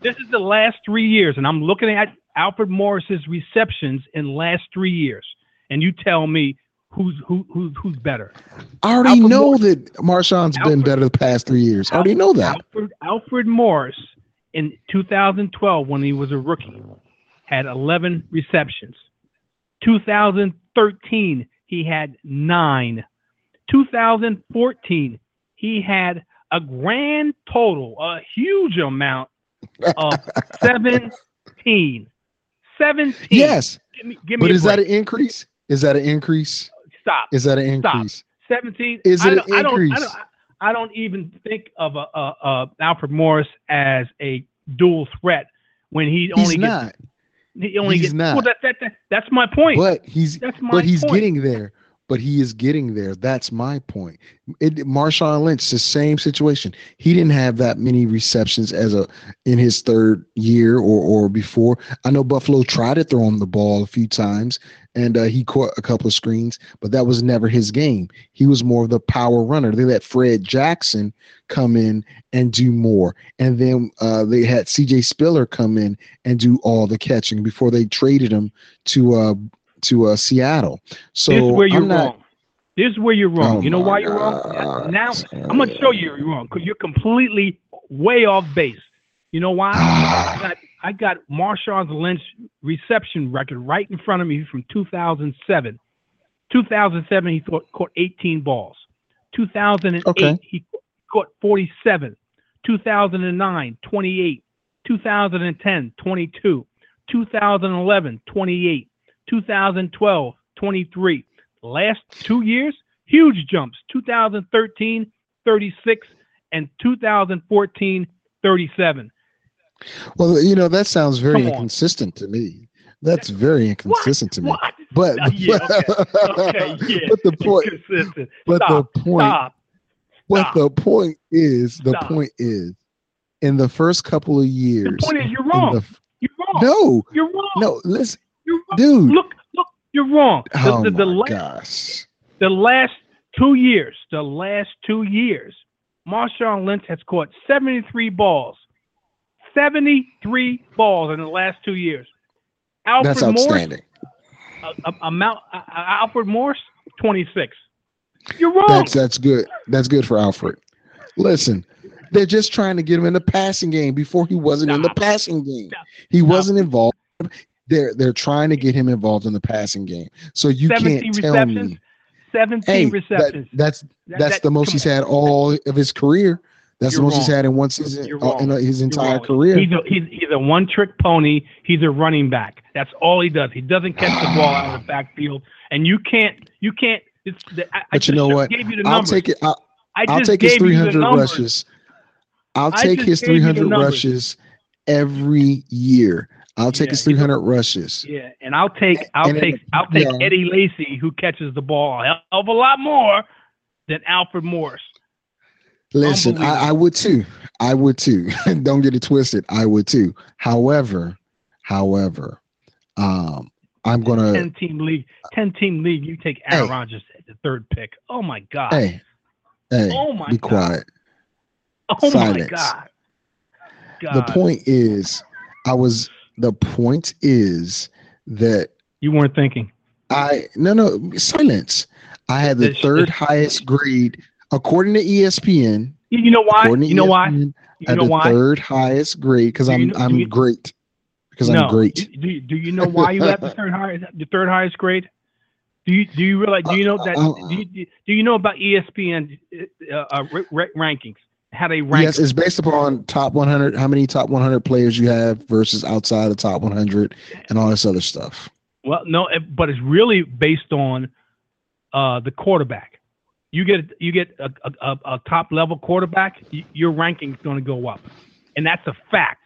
This is the last 3 years, and I'm looking at Alfred Morris's receptions in the last 3 years, and you tell me who's better. I already know that Marshawn's been better the past 3 years. I already know that. Alfred Morris in 2012, when he was a rookie, had 11 receptions. 2013, he had 9. 2014, he had a grand total, a huge amount of 17. Yes. Give me but is that an increase? Is that an increase? Stop. Is that an increase? Stop. 17. Is it an increase? I don't even think of Alfred Morris as a dual threat when he only gets not. Well, that's my point. Getting there. But he is getting there. That's my point. Marshawn Lynch, the same situation. He didn't have that many receptions in his third year or before. I know Buffalo tried to throw him the ball a few times, and he caught a couple of screens, but that was never his game. He was more of the power runner. They let Fred Jackson come in and do more, and then they had C.J. Spiller come in and do all the catching before they traded him to Seattle. So this is where you're wrong. You know why you're wrong? Now I'm going to show you you're wrong because you're completely way off base. You know why? I got Marshawn Lynch reception record right in front of me from 2007. 2007 he caught 18 balls. 2008 he caught 47. 2009 28. 2010 22. 2011, 28. 2012, 23. The last 2 years, huge jumps. 2013, 36. And 2014, 37. Well, you know, that sounds very inconsistent to me. That's very inconsistent to me. What? But the point is, in the first couple of years. The point is, you're wrong. You're wrong. Look, you're wrong. The last two years, Marshawn Lynch has caught 73 balls. 73 balls in the last 2 years. Alfred That's outstanding. Morris, Alfred Morris, 26. You're wrong. That's good. That's good for Alfred. Listen, they're just trying to get him in the passing game. Before he wasn't in the passing game. He wasn't involved. They're trying to get him involved in the passing game. So you can't tell me 17 receptions. That's the most he's had all of his career. That's the most he's had in one season, in his entire career. He's a one-trick pony. He's a running back. That's all he does. He doesn't catch the ball out of the backfield. And you can't. But you know what? I'll take it. I'll take his 300 rushes. I'll take his 300 rushes every year. I'll take his 300 rushes. Yeah, and I'll take Eddie Lacy, who catches the ball a hell of a lot more than Alfred Morris. Listen, I would too. Don't get it twisted. I would too. However, I'm gonna 10-team league. You take Aaron Rodgers at the third pick. Oh my God. Hey. Oh my. Be quiet. Oh Silence. My God. The point is that you weren't thinking. Silence. I had the third highest grade. According to ESPN, you know why? Third highest grade because I'm great. Do you know why you have the third highest grade? Do you realize? Do you know about ESPN rankings? How they rank? Yes, it's based upon top 100. How many top 100 players you have versus outside the top 100, and all this other stuff. Well, no, but it's really based on the quarterback. You get a top level quarterback, your ranking's going to go up, and that's a fact.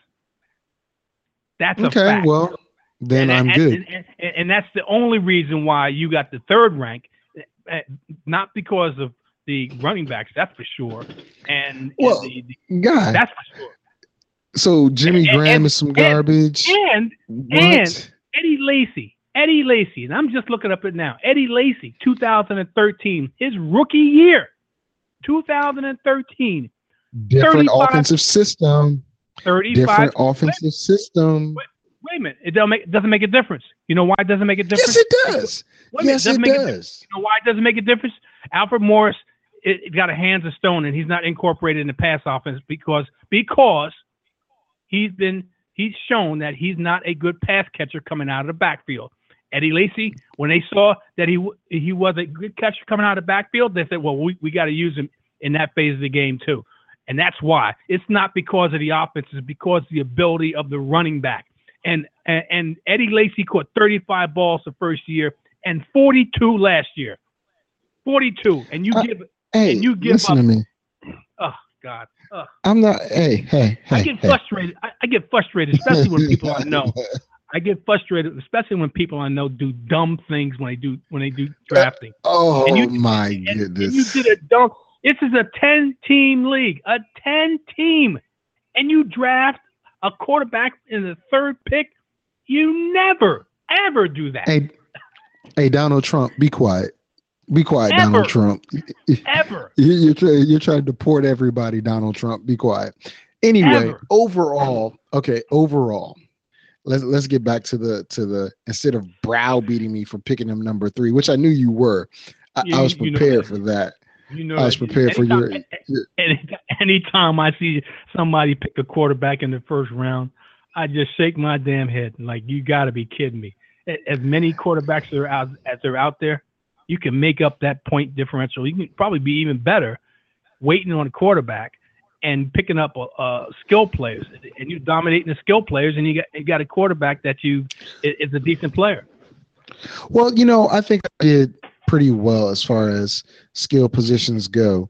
That's a fact. Well, then I'm good. And that's the only reason why you got the third rank, not because of the running backs. That's for sure. That's for sure. So Jimmy Graham is some garbage. And Eddie Lacy, and I'm just looking up it now. Eddie Lacy, 2013, his rookie year, 2013. Different offensive system. 35. Different offensive system. Wait a minute. It doesn't make a difference. You know why it doesn't make a difference? Yes, it does. Yes, it does. You know why it doesn't make a difference? Alfred Morris got a hands of stone, and he's not incorporated in the pass offense because he's shown that he's not a good pass catcher coming out of the backfield. Eddie Lacy, when they saw that he was a good catcher coming out of the backfield, they said, well, we got to use him in that phase of the game too. And that's why. It's not because of the offense. It's because of the ability of the running back. And Eddie Lacy caught 35 balls the first year and 42 last year. 42. And you give up. Listen to me. Oh, God. I'm not. I get frustrated. I get frustrated, especially when people I know. I get frustrated, especially when people I know do dumb things when they do drafting. Oh my goodness! And you did a dumb. This is a 10-team league, a 10-team, and you draft a quarterback in the third pick. You never ever do that. Hey, Donald Trump, be quiet. Be quiet, ever. Donald Trump. Ever. You're trying to deport everybody, Donald Trump. Be quiet. Anyway, overall, let's get back to the instead of browbeating me for picking him number 3, which I knew you were. I was prepared for that. I was prepared for anytime I see somebody pick a quarterback in the first round, I just shake my damn head. Like, you got to be kidding me. As many quarterbacks are out there. You can make up that point differential. You can probably be even better waiting on a quarterback and picking up skill players, and you're dominating the skill players, and you got a quarterback that is a decent player. Well, I think I did pretty well as far as skill positions go.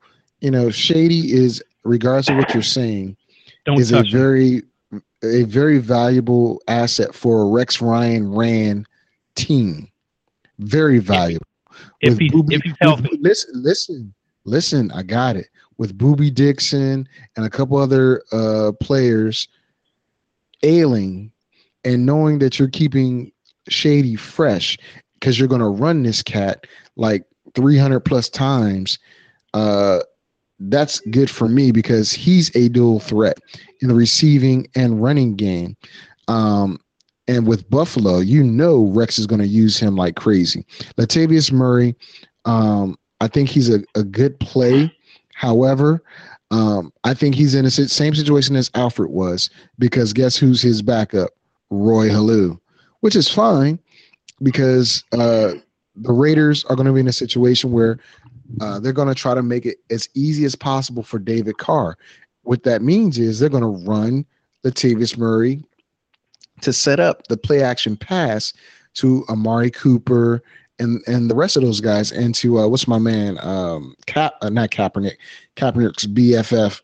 Shady is, regardless of what you're saying, is a very valuable asset for a Rex Ryan ran team. Very valuable. If he's healthy. Listen, I got it. With Boobie Dixon and a couple other players ailing, and knowing that you're keeping Shady fresh because you're going to run this cat like 300 plus times, that's good for me because he's a dual threat in the receiving and running game. And with Buffalo, Rex is going to use him like crazy. Latavius Murray, I think he's a good play. However, I think he's in the same situation as Alfred was, because guess who's his backup? Roy Helu, which is fine because the Raiders are going to be in a situation where they're going to try to make it as easy as possible for David Carr. What that means is they're going to run Latavius Murray to set up the play-action pass to Amari Cooper and the rest of those guys, and to what's my man, Kaepernick's BFF.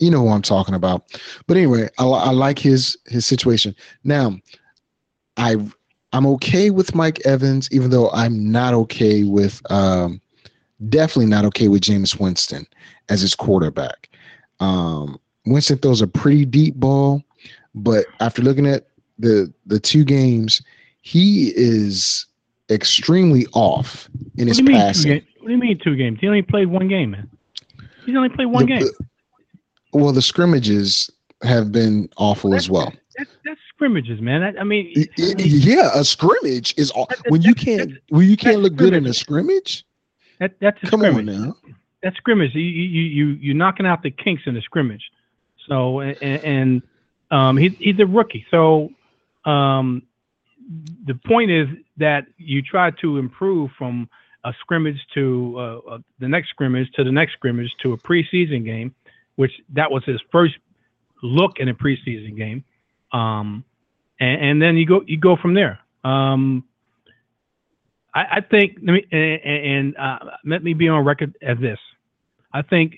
You know what I'm talking about. But anyway, I like his situation. Now, I'm okay with Mike Evans, even though I'm not okay with definitely not okay with Jameis Winston as his quarterback. Winston throws a pretty deep ball, but after looking at the two games, he is extremely off in his passing. What do you mean two games? He only played one game, man. He's only played one game. Well, the scrimmages have been awful as well. That's scrimmages, man. A scrimmage is awful. When you can't look good in a scrimmage. Come on now. That's scrimmage. You're knocking out the kinks in a scrimmage. So he's a rookie. So the point is that you try to improve from a scrimmage to the next scrimmage to the next scrimmage to a preseason game, which that was his first look in a preseason game. And then you go from there. I think, let me be on record as this. I think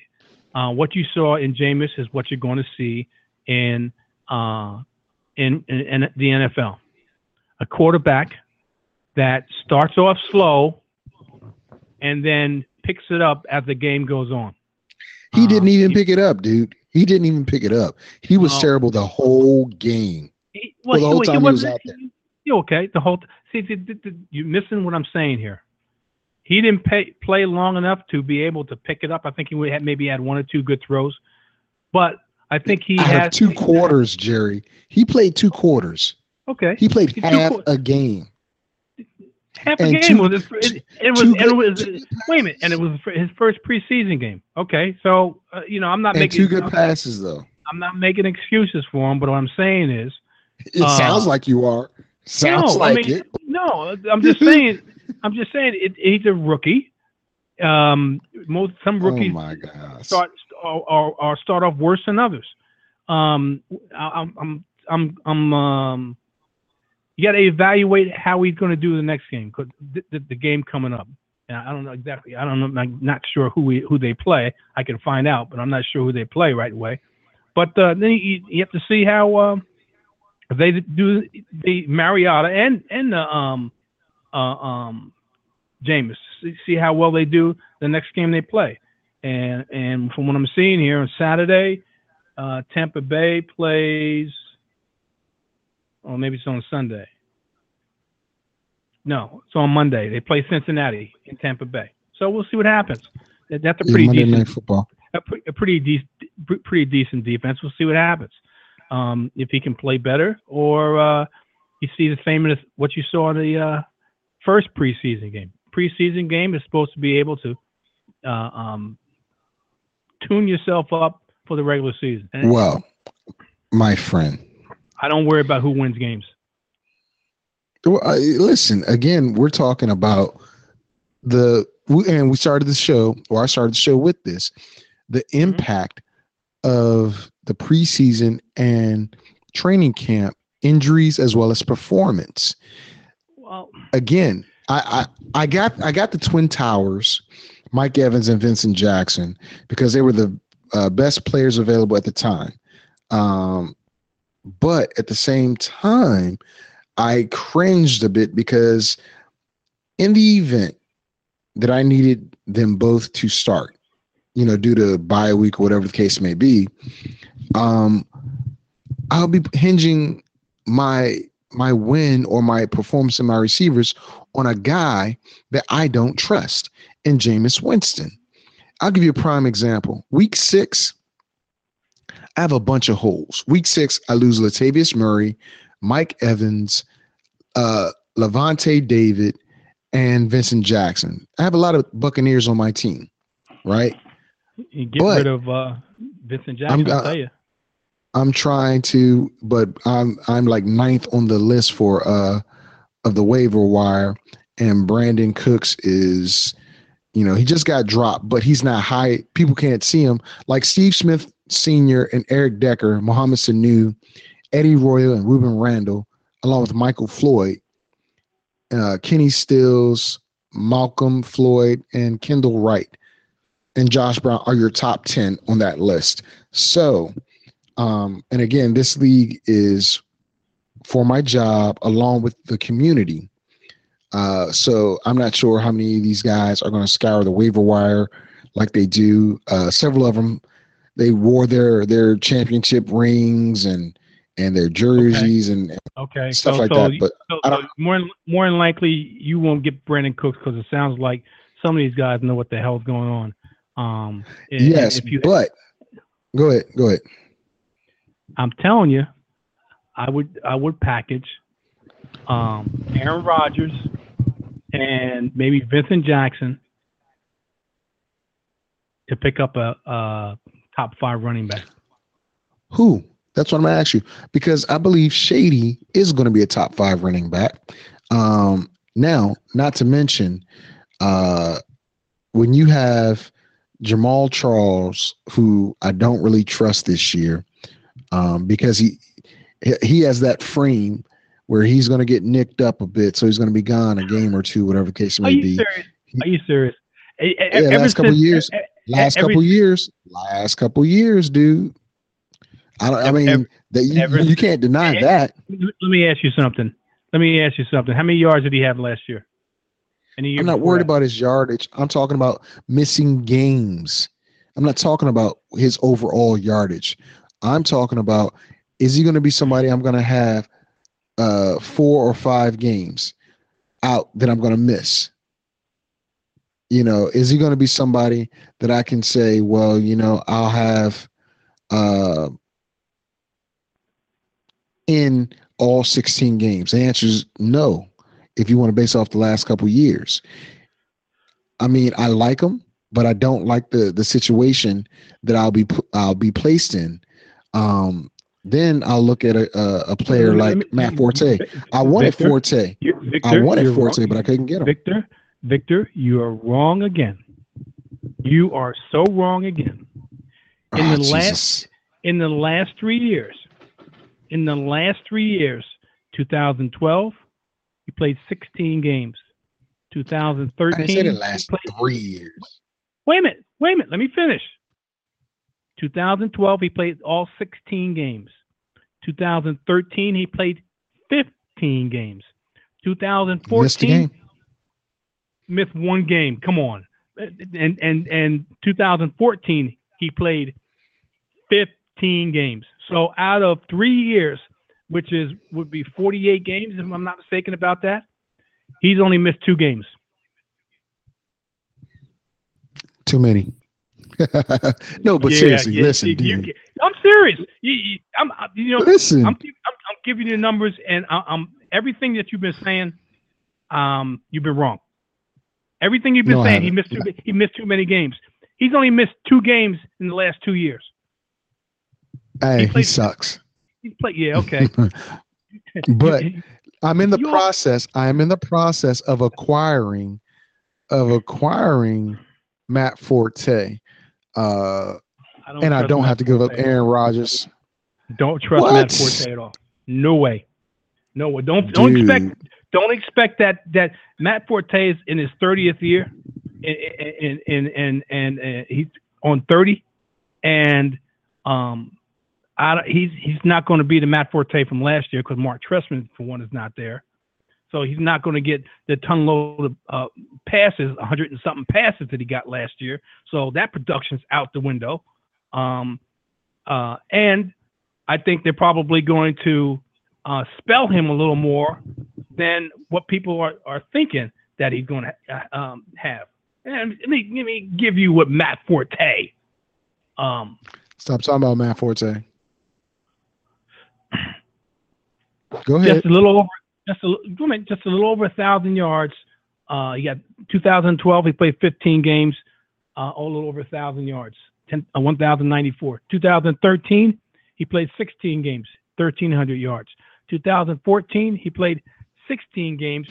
what you saw in Jameis is what you're going to see in the NFL. A quarterback that starts off slow and then picks it up as the game goes on. He didn't even pick it up, dude. He didn't even pick it up. He was terrible the whole game. The whole time he was out there. You okay? You're missing what I'm saying here. He didn't play long enough to be able to pick it up. I think he had one or two good throws, but I think he had two quarters, Jerry. He played two quarters. Okay. He played half a game. And it was his first preseason game. Okay, so I'm not making passes though. I'm not making excuses for him, but what I'm saying is, it sounds like you are. No, I'm just saying. I'm just saying he's a rookie. Some rookies start off worse than others. You got to evaluate how he's going to do the next game, because the game coming up. And I don't know exactly. I'm not sure who they play. I can find out, but I'm not sure who they play right away. But then you have to see how they do the Mariota and the Jameis. See how well they do the next game they play. And from what I'm seeing here on Saturday, Tampa Bay plays. Or maybe it's on Sunday. No, it's on Monday. They play Cincinnati in Tampa Bay. So we'll see what happens. That's a pretty decent defense. We'll see what happens. If he can play better, or you see the same as what you saw in the first preseason game. Preseason game is supposed to be able to tune yourself up for the regular season. Well, my friend, I don't worry about who wins games. Well, listen, again, we're talking about the we started the show, or I started the show with this, the impact of the preseason and training camp injuries as well as performance. Wow. Again, I got the Twin Towers, Mike Evans and Vincent Jackson, because they were the best players available at the time. But at the same time, I cringed a bit because in the event that I needed them both to start, you know, due to bye week or whatever the case may be, I'll be hinging my win or my performance in my receivers on a guy that I don't trust in Jameis Winston. I'll give you a prime example. Week 6, I have a bunch of holes. Week 6, I lose Latavius Murray, Mike Evans, Levante David, and Vincent Jackson. I have a lot of Buccaneers on my team, right? You get rid of Vincent Jackson, I'll tell you. I'm trying to, but I'm like ninth on the list for of the waiver wire, and Brandon Cooks is, you know, he just got dropped, but he's not high. People can't see him. Like Steve Smith Sr. and Eric Decker, Mohamed Sanu, Eddie Royal, and Ruben Randall, along with Michael Floyd, Kenny Stills, Malcolm Floyd, and Kendall Wright, and Josh Brown are your top 10 on that list. So. And again, this league is for my job along with the community. So I'm not sure how many of these guys are going to scour the waiver wire like they do. Several of them, they wore their championship rings and their jerseys and stuff that. But so more than likely, you won't get Brandon Cooks because it sounds like some of these guys know what the hell's going on. Go ahead. I'm telling you, I would package Aaron Rodgers and maybe Vincent Jackson to pick up a top 5 running back. Who? That's what I'm going to ask you, because I believe Shady is going to be a top 5 running back. Now, not to mention when you have Jamal Charles, who I don't really trust this year, because he has that frame where he's going to get nicked up a bit, so he's going to be gone a game or two, whatever the case may be. Are you serious? Last couple years, dude. You can't deny that. Let me ask you something. How many yards did he have last year? I'm not worried about his yardage. I'm talking about missing games. I'm not talking about his overall yardage. I'm talking about, is he going to be somebody I'm going to have 4 or 5 games out that I'm going to miss? You know, is he going to be somebody that I can say, well, you know, I'll have in all 16 games? The answer is no, if you want to base off the last couple of years. I mean, I like him, but I don't like the situation that I'll be placed in. Then I'll look at a player like Matt Forte. I wanted Forte, but I couldn't get him. Victor, you are wrong again. You are so wrong again. In the last three years, 2012, he played 16 games. 2013, I didn't say the last 3 years. Wait a minute. Let me finish. 2012, he played all 16 games. 2013, he played 15 games. 2014, missed one game. Come on. And 2014, he played 15 games. So out of 3 years, which would be 48 games, if I'm not mistaken about that, he's only missed 2 games. Too many. No, but seriously, listen. I'm serious. Listen. I'm giving you the numbers, and I'm everything that you've been saying. You've been wrong. Everything you've been saying, he missed too many games. He's only missed 2 games in the last 2 years. Hey, he sucks. Yeah, okay. But I'm in the process of acquiring of acquiring Matt Forte, and I don't have to give up Aaron Rodgers. Don't trust Matt Forte at all. No way. No way. Don't expect that Matt Forte is in his 30th year, and he's on 30, and he's not going to be the Matt Forte from last year because Mark Trestman, for one, is not there. So he's not going to get the ton load of passes, 100 and something passes that he got last year. So that production's out the window. And I think they're probably going to spell him a little more than what people are thinking that he's going to have. And let me give you what Matt Forte. Stop talking about Matt Forte. Go ahead. Just a little over 1,000 yards. He got 2012. He played 15 games, all over 1,000 yards, 1,094. 2013, he played 16 games, 1,300 yards. 2014, he played 16 games,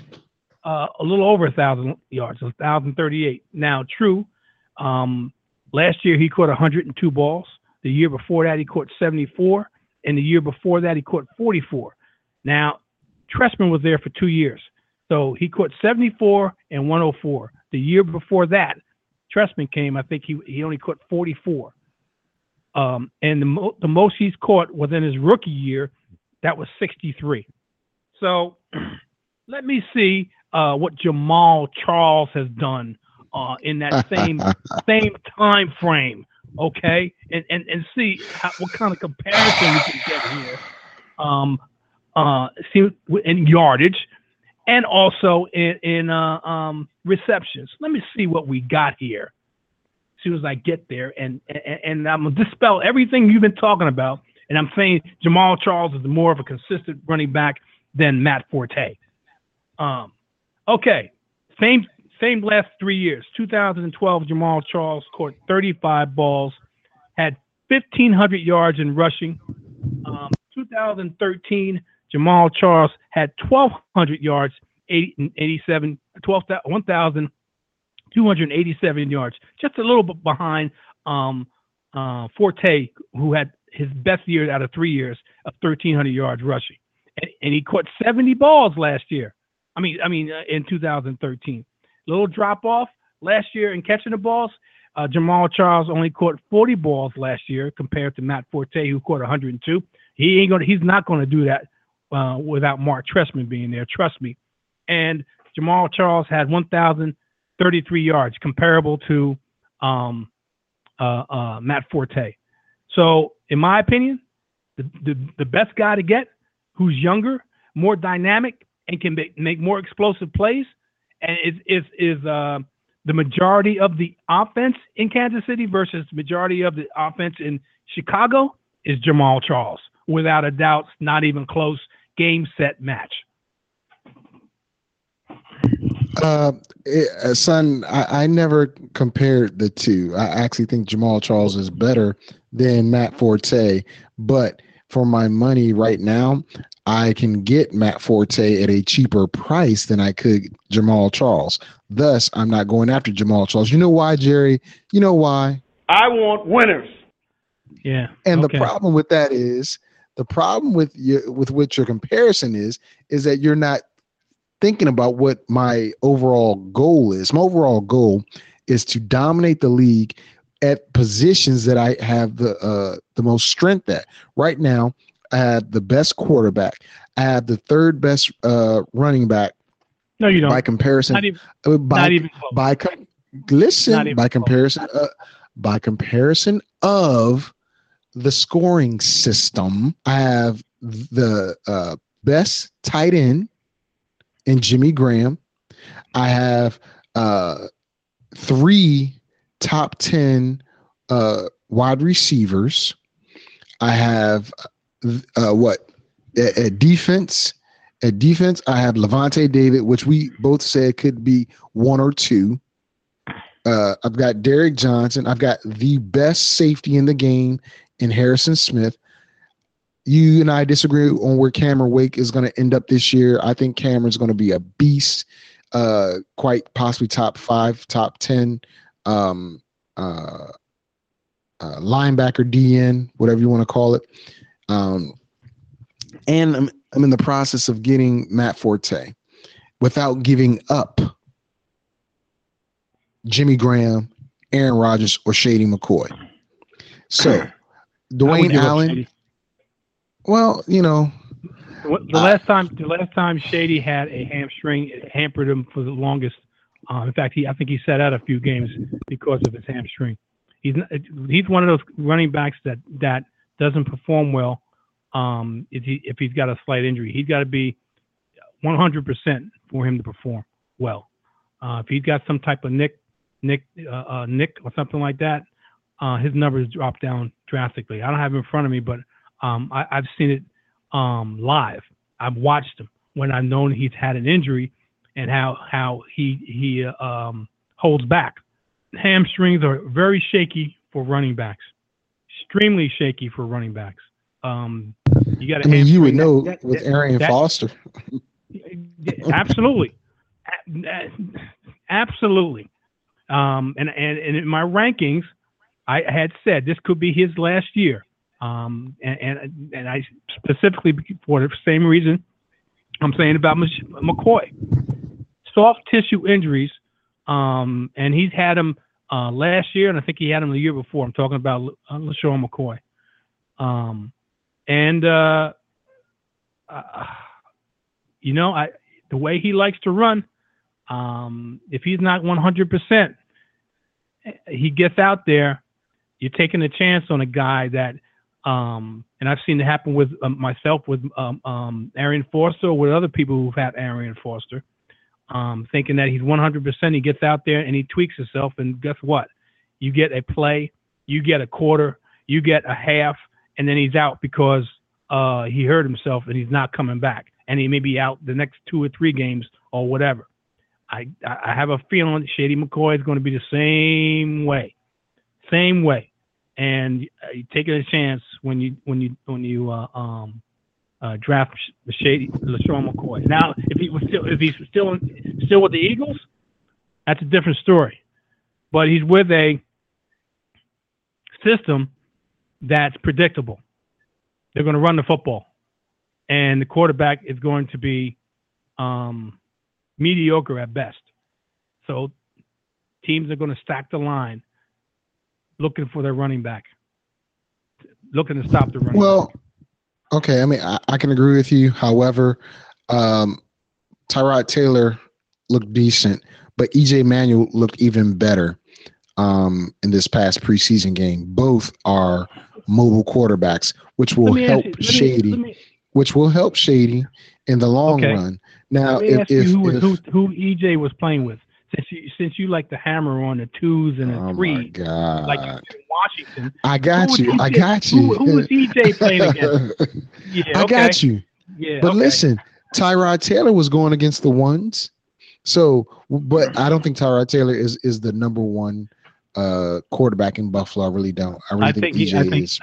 a little over 1,000 yards, 1,038. Now, true, last year he caught 102 balls. The year before that, he caught 74. And the year before that, he caught 44. Now, Trestman was there for 2 years. So he caught 74 and 104. The year before that, Trestman came, I think he only caught 44. And the most he's caught was in his rookie year. That was 63. So let me see what Jamal Charles has done in that same time frame, okay? And see what kind of comparison we can get here. In yardage, and also in receptions. Let me see what we got here. As soon as I get there, and I'm gonna dispel everything you've been talking about. And I'm saying Jamal Charles is more of a consistent running back than Matt Forte. Okay, same last 3 years. 2012, Jamal Charles caught 35 balls, had 1,500 yards in rushing. 2013. Jamal Charles had 1,200 yards, 1,287 yards, just a little bit behind Forte, who had his best year out of 3 years of 1,300 yards rushing, and he caught 70 balls last year. I mean, in 2013, little drop off last year in catching the balls. Jamal Charles only caught 40 balls last year compared to Matt Forte, who caught 102. He's not going to do that without Mark Trestman being there. Trust me. And Jamal Charles had 1,033 yards, comparable to Matt Forte. So, in my opinion, the best guy to get, who's younger, more dynamic, and can make more explosive plays, and is the majority of the offense in Kansas City versus the majority of the offense in Chicago is Jamal Charles. Without a doubt, not even close. Game, set, match. I never compared the two. I actually think Jamal Charles is better than Matt Forte. But for my money right now, I can get Matt Forte at a cheaper price than I could Jamal Charles. Thus, I'm not going after Jamal Charles. You know why, Jerry? You know why? I want winners. Yeah. And okay. The problem with that is – the problem with what your comparison is that you're not thinking about what my overall goal is. My overall goal is to dominate the league at positions that I have the most strength at. Right now, I have the best quarterback. I have the third best running back. No, you don't. By comparison, by comparison of the scoring system, I have the best tight end in Jimmy Graham. I have 3 top 10 wide receivers. I have defense. At defense, I have Levante David, which we both said could be 1 or 2. I've got Derrick Johnson. I've got the best safety in the game in Harrison Smith. You and I disagree on where Cameron Wake is going to end up this year. I think Cameron's going to be a beast. quite possibly top five, top 10, linebacker, DN, whatever you want to call it. And I'm in the process of getting Matt Forte without giving up Jimmy Graham, Aaron Rodgers, or Shady McCoy. So Dwayne Allen. Well, you know, the last time Shady had a hamstring, it hampered him for the longest. In fact, I think he sat out a few games because of his hamstring. He's one of those running backs that doesn't perform well if he's got a slight injury. He's got to be 100% for him to perform well. If he's got some type of nick or something like that, his numbers drop down drastically. I don't have him in front of me, but I've seen it live. I've watched him when I've known he's had an injury, and how he holds back. Hamstrings are very shaky for running backs. Extremely shaky for running backs. You would know with Arian Foster. Absolutely. Absolutely. And in my rankings, I had said this could be his last year. And I specifically, for the same reason I'm saying about McCoy, soft tissue injuries. And he's had him last year, and I think he had him the year before. I'm talking about LeSean McCoy. The way he likes to run, if he's not 100%, he gets out there. You're taking a chance on a guy that, and I've seen it happen with myself, with Arian Foster, or with other people who've had Arian Foster. Thinking that he's 100%, he gets out there and he tweaks himself, and guess what? You get a play, you get a quarter, you get a half, and then he's out because he hurt himself and he's not coming back, and he may be out the next 2 or 3 games or whatever. I have a feeling Shady McCoy is going to be the same way, and you're taking a chance when you draft LeSean McCoy. Now, if he's still with the Eagles, that's a different story. But he's with a system that's predictable. They're going to run the football, and the quarterback is going to be mediocre at best. So teams are going to stack the line, looking for their running back, looking to stop the running back. Okay, I mean, I can agree with you. However, Tyrod Taylor looked decent, but EJ Manuel looked even better in this past preseason game. Both are mobile quarterbacks, which will help Shady. Which will help Shady in the long run. Now, who EJ was playing with, since you like to hammer on the twos and the threes, like you did in Washington. I got you. Who was EJ playing against? Got you. Yeah, but listen, Tyrod Taylor was going against the ones. So, but I don't think Tyrod Taylor is the number one quarterback in Buffalo. I really don't. I think EJ is.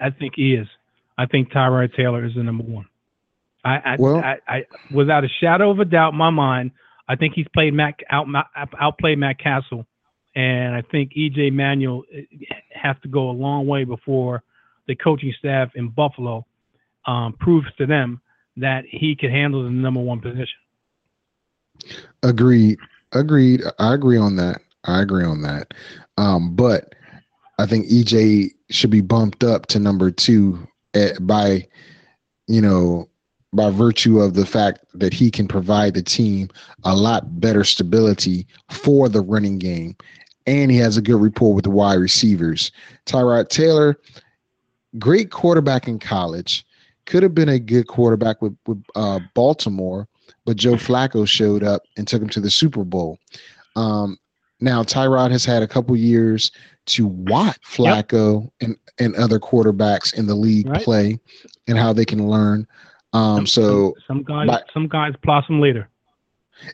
I think he is. I think Tyrod Taylor is the number one. I without a shadow of a doubt in my mind, I think he's outplayed Matt Castle, and I think EJ Manuel has to go a long way before the coaching staff in Buffalo proves to them that he can handle the number one position. Agreed. I agree on that. But I think EJ should be bumped up to number two by virtue of the fact that he can provide the team a lot better stability for the running game, and he has a good rapport with the wide receivers. Tyrod Taylor, great quarterback in college, could have been a good quarterback with Baltimore, but Joe Flacco showed up and took him to the Super Bowl. Now, Tyrod has had a couple years to watch Flacco and other quarterbacks in the league play and how they can learn. Some guys blossom later.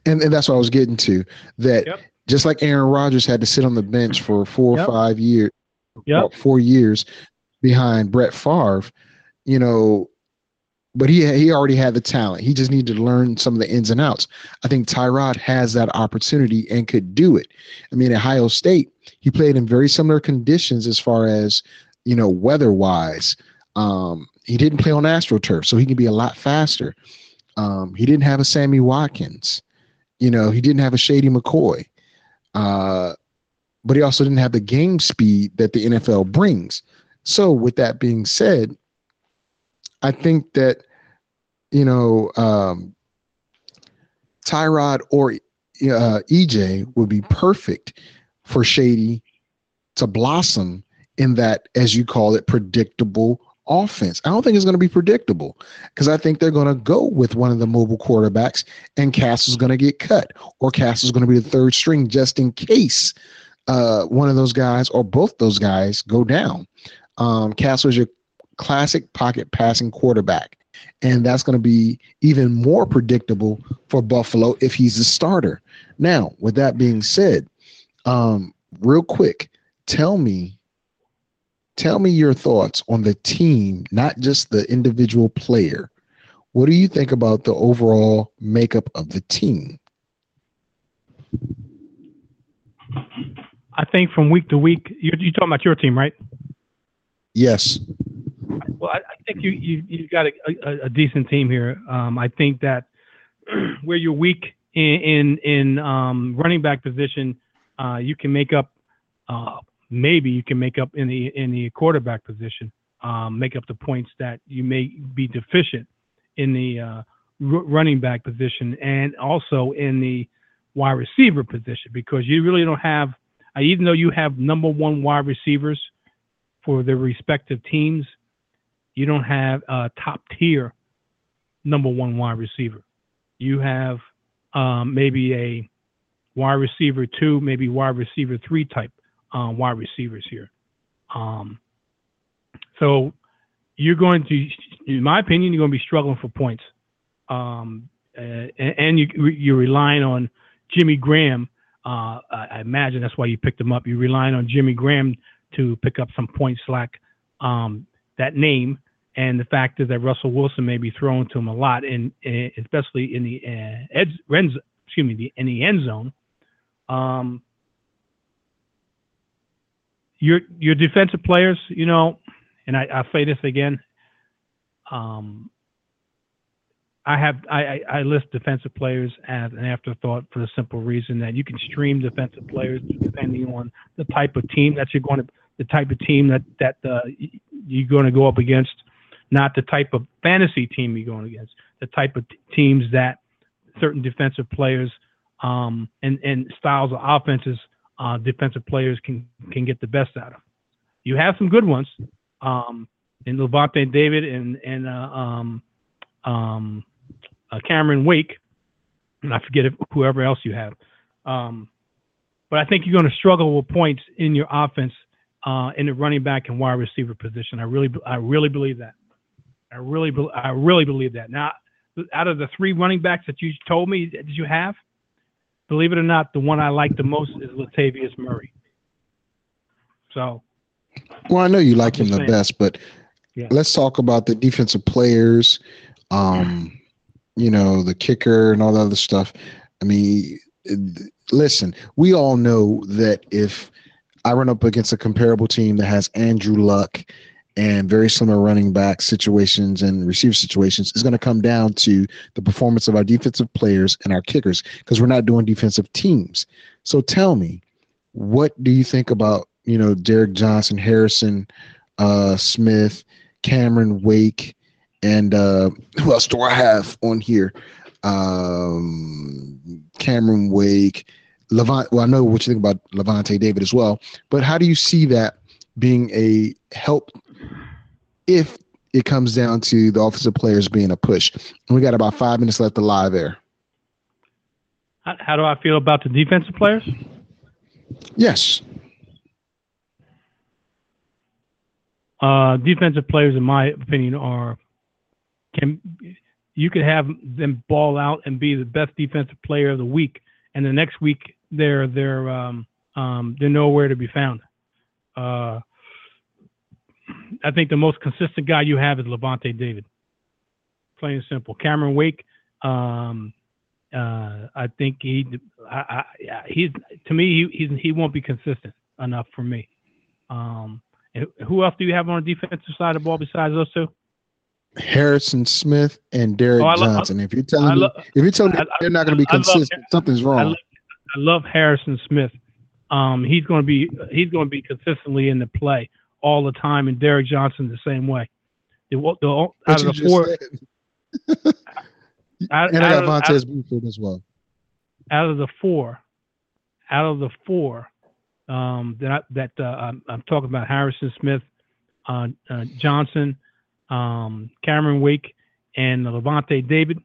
And that's what I was getting to, that just like Aaron Rodgers had to sit on the bench for 4 or 5 years, 4 years behind Brett Favre, But he already had the talent. He just needed to learn some of the ins and outs. I think Tyrod has that opportunity and could do it. I mean, Ohio State, he played in very similar conditions as far as, you know, weather-wise. He didn't play on AstroTurf, so he can be a lot faster. He didn't have a Sammy Watkins. You know, he didn't have a Shady McCoy. But he also didn't have the game speed that the NFL brings. So with that being said, I think that, you know, Tyrod or EJ would be perfect for Shady to blossom in that, as you call it, predictable offense. I don't think it's going to be predictable because I think they're going to go with one of the mobile quarterbacks and Castle's going to get cut, or Castle's going to be the third string just in case one of those guys or both those guys go down. Castle is your classic pocket passing quarterback, and that's going to be even more predictable for Buffalo if he's the starter. Now, with that being said, real quick, tell me your thoughts on the team, not just the individual player. What do you think about the overall makeup of the team? I think from week to week, you're talking about your team, right? Yes. Well, I think you've got a decent team here. I think that where you're weak in running back position, you can make up. Maybe you can make up in the quarterback position. Make up the points that you may be deficient in the running back position, and also in the wide receiver position, because you really don't have. Even though you have number one wide receivers for their respective teams, you don't have a top-tier number one wide receiver. You have maybe a wide receiver 2, maybe wide receiver 3 type wide receivers here. So you're going to, in my opinion, you're going to be struggling for points. And you're relying on Jimmy Graham. I imagine that's why you picked him up. You're relying on Jimmy Graham to pick up some point slack, that name, and the fact is that Russell Wilson may be thrown to him a lot, and especially in the in the end zone. Your defensive players, you know, and I say this again. I list defensive players as an afterthought for the simple reason that you can stream defensive players depending on the type of team that you're going to, the type of team that you're going to go up against, not the type of fantasy team you're going against, the type of teams that certain defensive players and styles of offenses defensive players can get the best out of. You have some good ones in Levante David and Cameron Wake, and I forget whoever else you have. But I think you're going to struggle with points in your offense in the running back and wide receiver position. I really believe that. I really believe that. Now, out of the 3 running backs that you told me that you have, believe it or not, the one I like the most is Latavius Murray. So. Well, I know you like him the best, but yeah. Let's talk about the defensive players. You know, the kicker and all the other stuff. I mean, listen, we all know that if I run up against a comparable team that has Andrew Luck and very similar running back situations and receiver situations, it's going to come down to the performance of our defensive players and our kickers, because we're not doing defensive teams. So tell me, what do you think about, you know, Derrick Johnson, Harrison Smith, Cameron Wake, and who else do I have on here? Cameron Wake, well, I know what you think about Levante David as well, but how do you see that being a help if it comes down to the offensive players being a push? And we got about 5 minutes left to live air. How do I feel about the defensive players? Yes. Defensive players, in my opinion, you could have them ball out and be the best defensive player of the week, and the next week they're nowhere to be found. I think the most consistent guy you have is Levante David. plain and simple. Cameron Wake, I think he's to me he won't be consistent enough for me. And who else do you have on the defensive side of the ball besides those two? Harrison Smith and Derrick Johnson. If you're telling me they're not going to be consistent, something's wrong. I love Harrison Smith. He's going to be consistently in the play all the time, and Derrick Johnson the same way. Out of the four, out of the four, I'm talking about Harrison Smith, Johnson, Cameron Wake, and Levante David.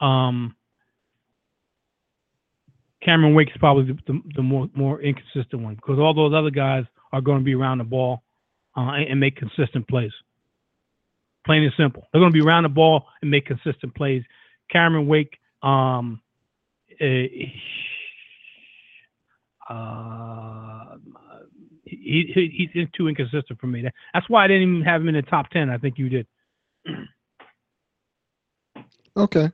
Cameron Wake is probably the more inconsistent one, because all those other guys are going to be around the ball and make consistent plays. Plain and simple. They're going to be around the ball and make consistent plays. Cameron Wake, he's too inconsistent for me. That's why I didn't even have him in the top 10. I think you did. Okay.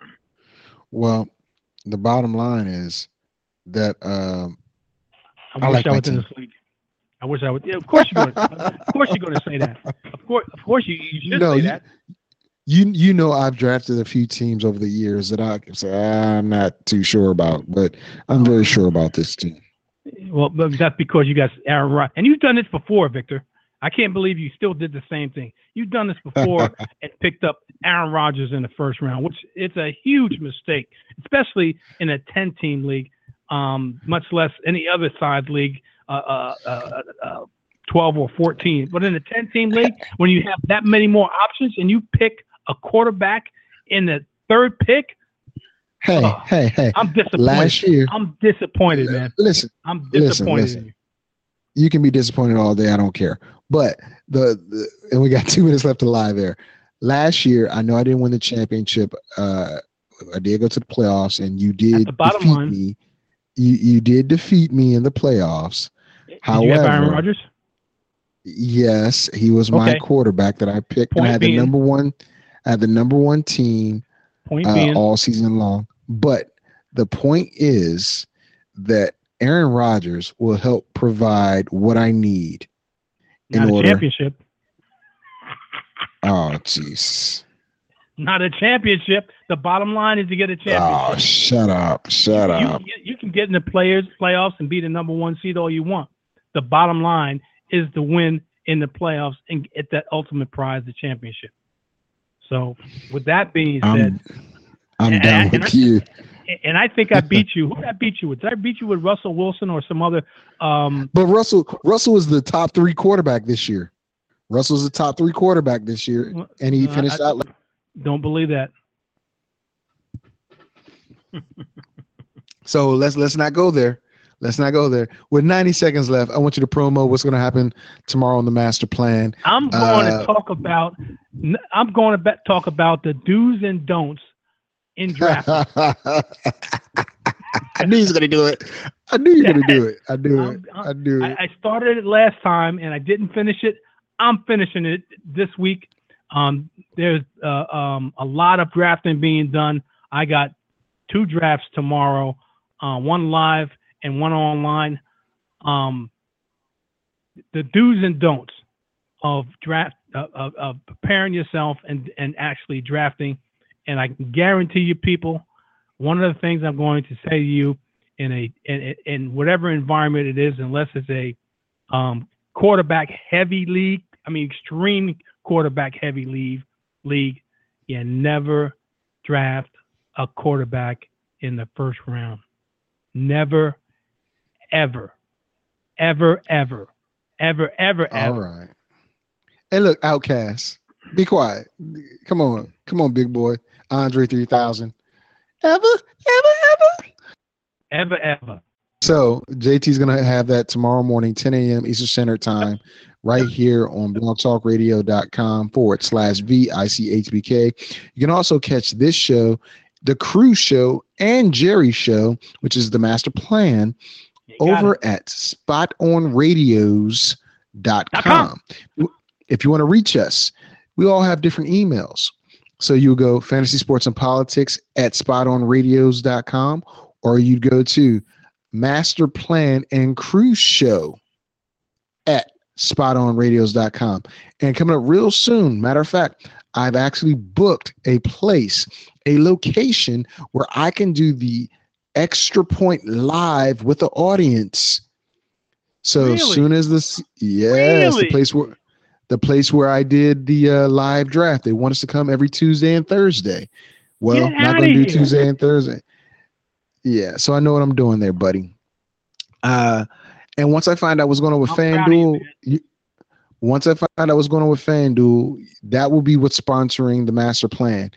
Well, the bottom line is that I wish I was in this league. I wish I would. Yeah, of course you're going to. Of course you're going to say that. Of course you should say that. You know, I've drafted a few teams over the years that I can say I'm not too sure about, but I'm very sure about this team. Well, but that's because you got Aaron Rodgers, and you've done this before, Victor. I can't believe you still did the same thing. You've done this before and picked up Aaron Rodgers in the first round, which it's a huge mistake, especially in a 10-team league, much less any other side league. 12 or 14. But in a 10-team league, when you have that many more options and you pick a quarterback in the third pick, hey. I'm disappointed. Last year, I'm disappointed, man. Listen, I'm disappointed. Listen. You can be disappointed all day. I don't care. But and we got 2 minutes left to lie there. Last year, I know I didn't win the championship. I did go to the playoffs, and you did defeat me. You did defeat me in the playoffs. However, did you have Aaron Rodgers? Yes, he was my quarterback that I picked. And I had the number one team all season long. But the point is that Aaron Rodgers will help provide what I need in order. Championship. Oh, jeez. Not a championship. The bottom line is to get a championship. Oh, shut up. You can get in the playoffs and be the number one seed all you want. The bottom line is to win in the playoffs and get that ultimate prize, the championship. So with that being said, I'm done with you. And I think I beat you. Who did I beat you with? Did I beat you with Russell Wilson or some other? But Russell was the top three quarterback this year. And he finished out. Don't believe that. So let's not go there. With 90 seconds left, I want you to promo what's going to happen tomorrow on the master plan. I'm going to talk about the do's and don'ts in draft. I knew he was going to do it. I started it last time and I didn't finish it. I'm finishing it this week. There's a lot of drafting being done. I got 2 drafts tomorrow, one live and one online. The do's and don'ts of draft of preparing yourself and actually drafting. And I can guarantee you, people, one of the things I'm going to say to you in whatever environment it is, unless it's a quarterback heavy league, I mean extreme quarterback heavy league, you never draft a quarterback in the first round. Never, ever. All right. Hey, look, Outcast, be quiet. Come on, big boy. Andre 3000. Ever. So JT's going to have that tomorrow morning, 10 a.m. Eastern Standard Time, right here on blogtalkradio.com/VICHBK. You can also catch this show, The Crew Show, and Jerry's show, which is The Master Plan, over at spotonradios.com. If you want to reach us, we all have different emails. So you go Fantasy Sports and Politics at spotonradios.com, or you'd go to Master Plan and Cruise Show at spotonradios.com. And coming up real soon, matter of fact, I've actually booked a place, a location where I can do the Extra Point live with the audience. So as soon as this, the place where I did the live draft, they want us to come every Tuesday and Thursday. Well, not going to do Tuesday and Thursday. Yeah, so I know what I'm doing there, buddy. And once I find out what's going on with FanDuel, that will be what's sponsoring the master plan.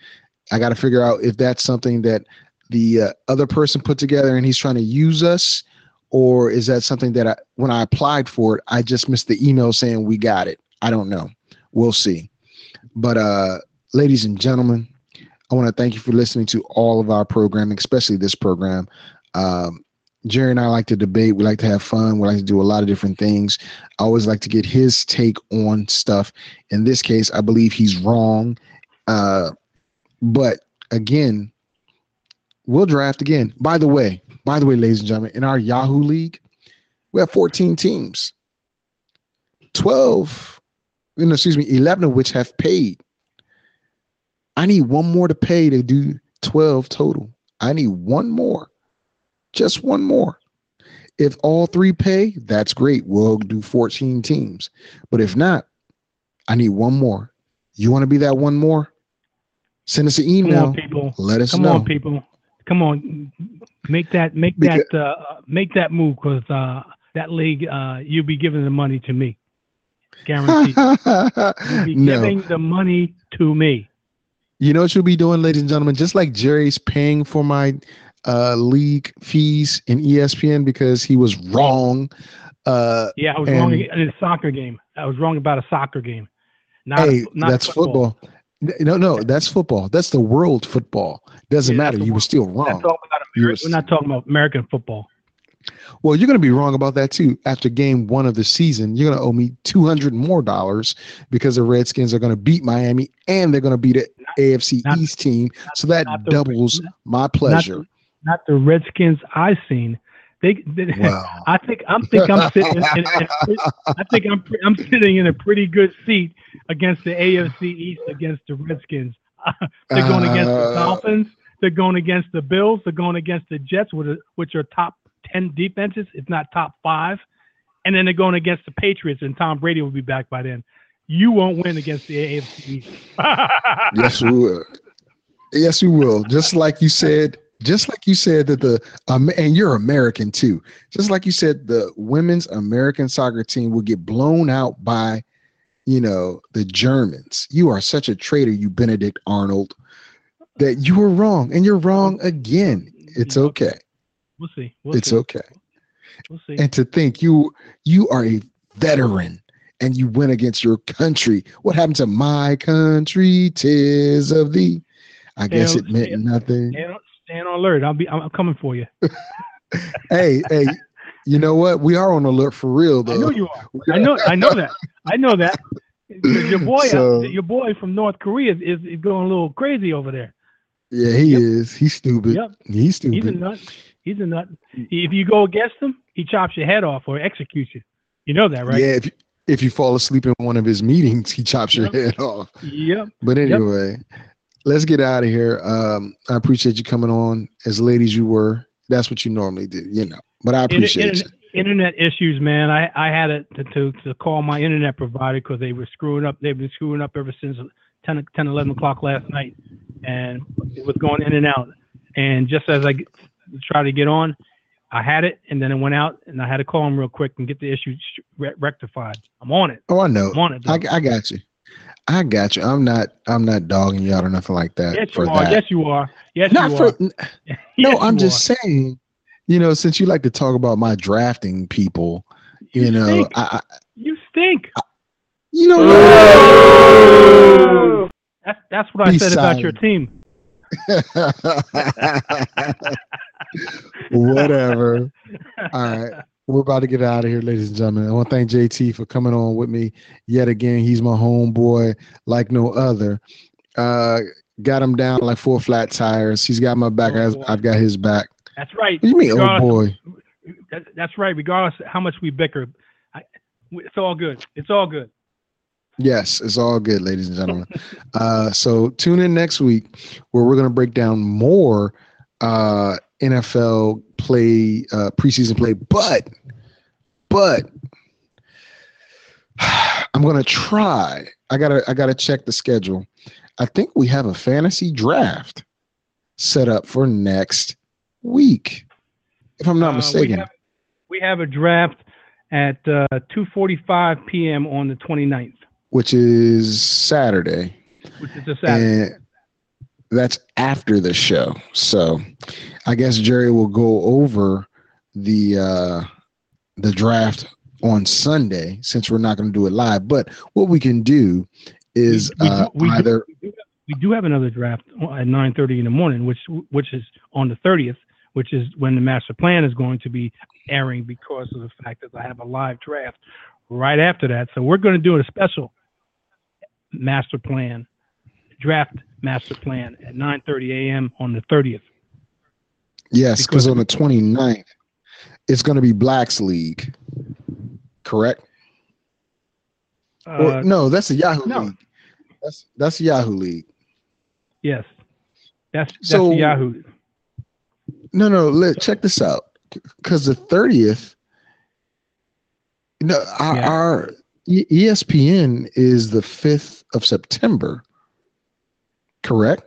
I got to figure out if that's something that the other person put together and he's trying to use us, or is that something that when I applied for it, I just missed the email saying we got it. I don't know. We'll see. But ladies and gentlemen, I want to thank you for listening to all of our programming, especially this program. Jerry and I like to debate. We like to have fun. We like to do a lot of different things. I always like to get his take on stuff. In this case, I believe he's wrong. But again, we'll draft again. By the way, ladies and gentlemen, in our Yahoo League, we have 14 teams. 11 of which have paid. I need one more to pay to do 12 total. I need one more. Just one more. If all three pay, that's great. We'll do 14 teams. But if not, I need one more. You want to be that one more? Send us an email. Let us know. Come on, people. Come on. Make that move, because that league, you'll be giving the money to me. Guaranteed. You'll be giving the money to me. You know what you'll be doing, ladies and gentlemen? Just like Jerry's paying for my league fees in ESPN because he was wrong. I was wrong in a soccer game. I was wrong about a soccer game. That's football. No, that's football. That's the world football. Doesn't matter. You were still wrong. We're not talking about American football. Well, you're going to be wrong about that too. After game one of the season, you're going to owe me $200 more because the Redskins are going to beat Miami and they're going to beat an AFC East team. So that doubles my pleasure. Not the Redskins I've seen. Wow. I think I'm sitting in a pretty good seat against the AFC East, against the Redskins. They're going against the Dolphins. They're going against the Bills. They're going against the Jets, which are top 10 defenses, if not top 5. And then they're going against the Patriots, and Tom Brady will be back by then. You won't win against the AFC East. Yes, we will. Yes, we will. Just like you said that and you're American too. Just like you said, the women's American soccer team will get blown out by, the Germans. You are such a traitor, you Benedict Arnold, that you were wrong, and you're wrong again. It's okay. We'll see. Okay. We'll see. And to think you are a veteran and you went against your country. What happened to my country? 'Tis of thee. I guess it meant nothing. Stand on alert. I'm coming for you. hey, you know what? We are on alert for real, though. I know you are. I know that. Your boy from North Korea is going a little crazy over there. Yeah, he is. He's stupid. Yep. He's stupid. He's a nut. If you go against him, he chops your head off or executes you. You know that, right? Yeah. If you fall asleep in one of his meetings, he chops your head off. Yep. But anyway. Yep. Let's get out of here. I appreciate you coming on. As late as you were, that's what you normally do, But I appreciate it. Internet issues, man. I had it to call my internet provider because they were screwing up. They've been screwing up ever since 10, 11 o'clock last night, and it was going in and out. And just as I tried to get on, I had it, and then it went out, and I had to call them real quick and get the issue rectified. I'm on it. Oh, I know. I'm on it. I got you. I'm not dogging you out or nothing like that. Yes, you are. I'm just saying, since you like to talk about my drafting people, you know, stink. You stink. That's what I said about your team. Whatever. All right. We're about to get out of here, ladies and gentlemen. I want to thank JT for coming on with me yet again. He's my homeboy like no other. Got him down like four flat tires. He's got my back. I've got his back. That's right. What do you mean, regardless, oh boy? That's right. Regardless of how much we bicker, it's all good. It's all good. Yes, it's all good, ladies and gentlemen. So tune in next week where we're going to break down more NFL play, preseason play. But I'm going to try. I gotta check the schedule. I think we have a fantasy draft set up for next week, if I'm not mistaken. We have a draft at 2:45 p.m. on the 29th. Which is Saturday. Which is a Saturday. And that's after the show. So I guess Jerry will go over the draft on Sunday since we're not going to do it live. But what we can do is we do have another draft at 9:30 in the morning, which is on the 30th, which is when the master plan is going to be airing because of the fact that I have a live draft right after that. So we're going to do a special master plan draft master plan at 9:30 a.m. on the 30th. Yes, because on the 29th, it's going to be Black's League, correct? No, that's a Yahoo League. That's Yahoo League. Yes, that's the Yahoo. No. Check this out, because the 30th. Our ESPN is the 5th of September. Correct.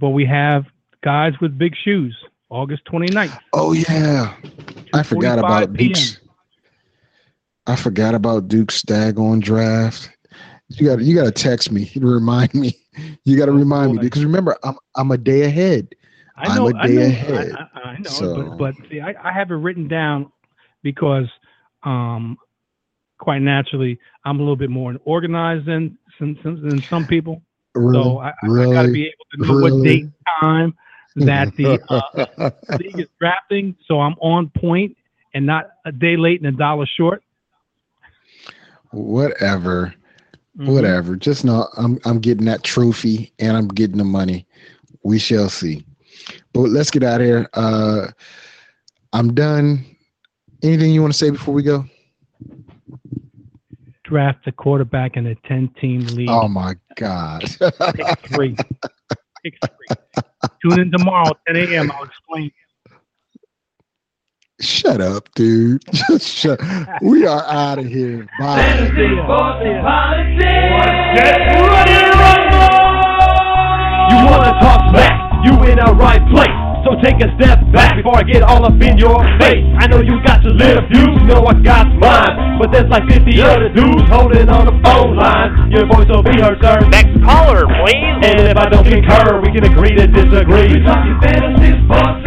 But we have Guys with Big Shoes, August 29th. Oh yeah, I forgot about Duke's. I forgot about Duke's daggone draft. You gotta text me to remind me. You gotta remind me because remember, I'm a day ahead. I know. I know. So. But see, I have it written down because quite naturally I'm a little bit more organized than some people. Really? So I gotta be able to know what date and time that the league is drafting, so I'm on point and not a day late and a dollar short. Whatever. Mm-hmm. Whatever. Just know I'm getting that trophy and I'm getting the money. We shall see. But let's get out of here. I'm done. Anything you want to say before we go? Draft a quarterback in a 10-team league. Oh, my God. Pick three. Tune in tomorrow, 10 a.m. I'll explain. Shut up, dude. Just shut up. We are out of here. Bye. You want to talk back? You in a right place. So take a step back before I get all up in your face. I know you got your little views, you know I got mine. But there's like 50 other dudes holding on the phone line. Your voice will be heard, sir. Next caller, please. And if I don't concur, we can agree to disagree. We're talking fantasy sports.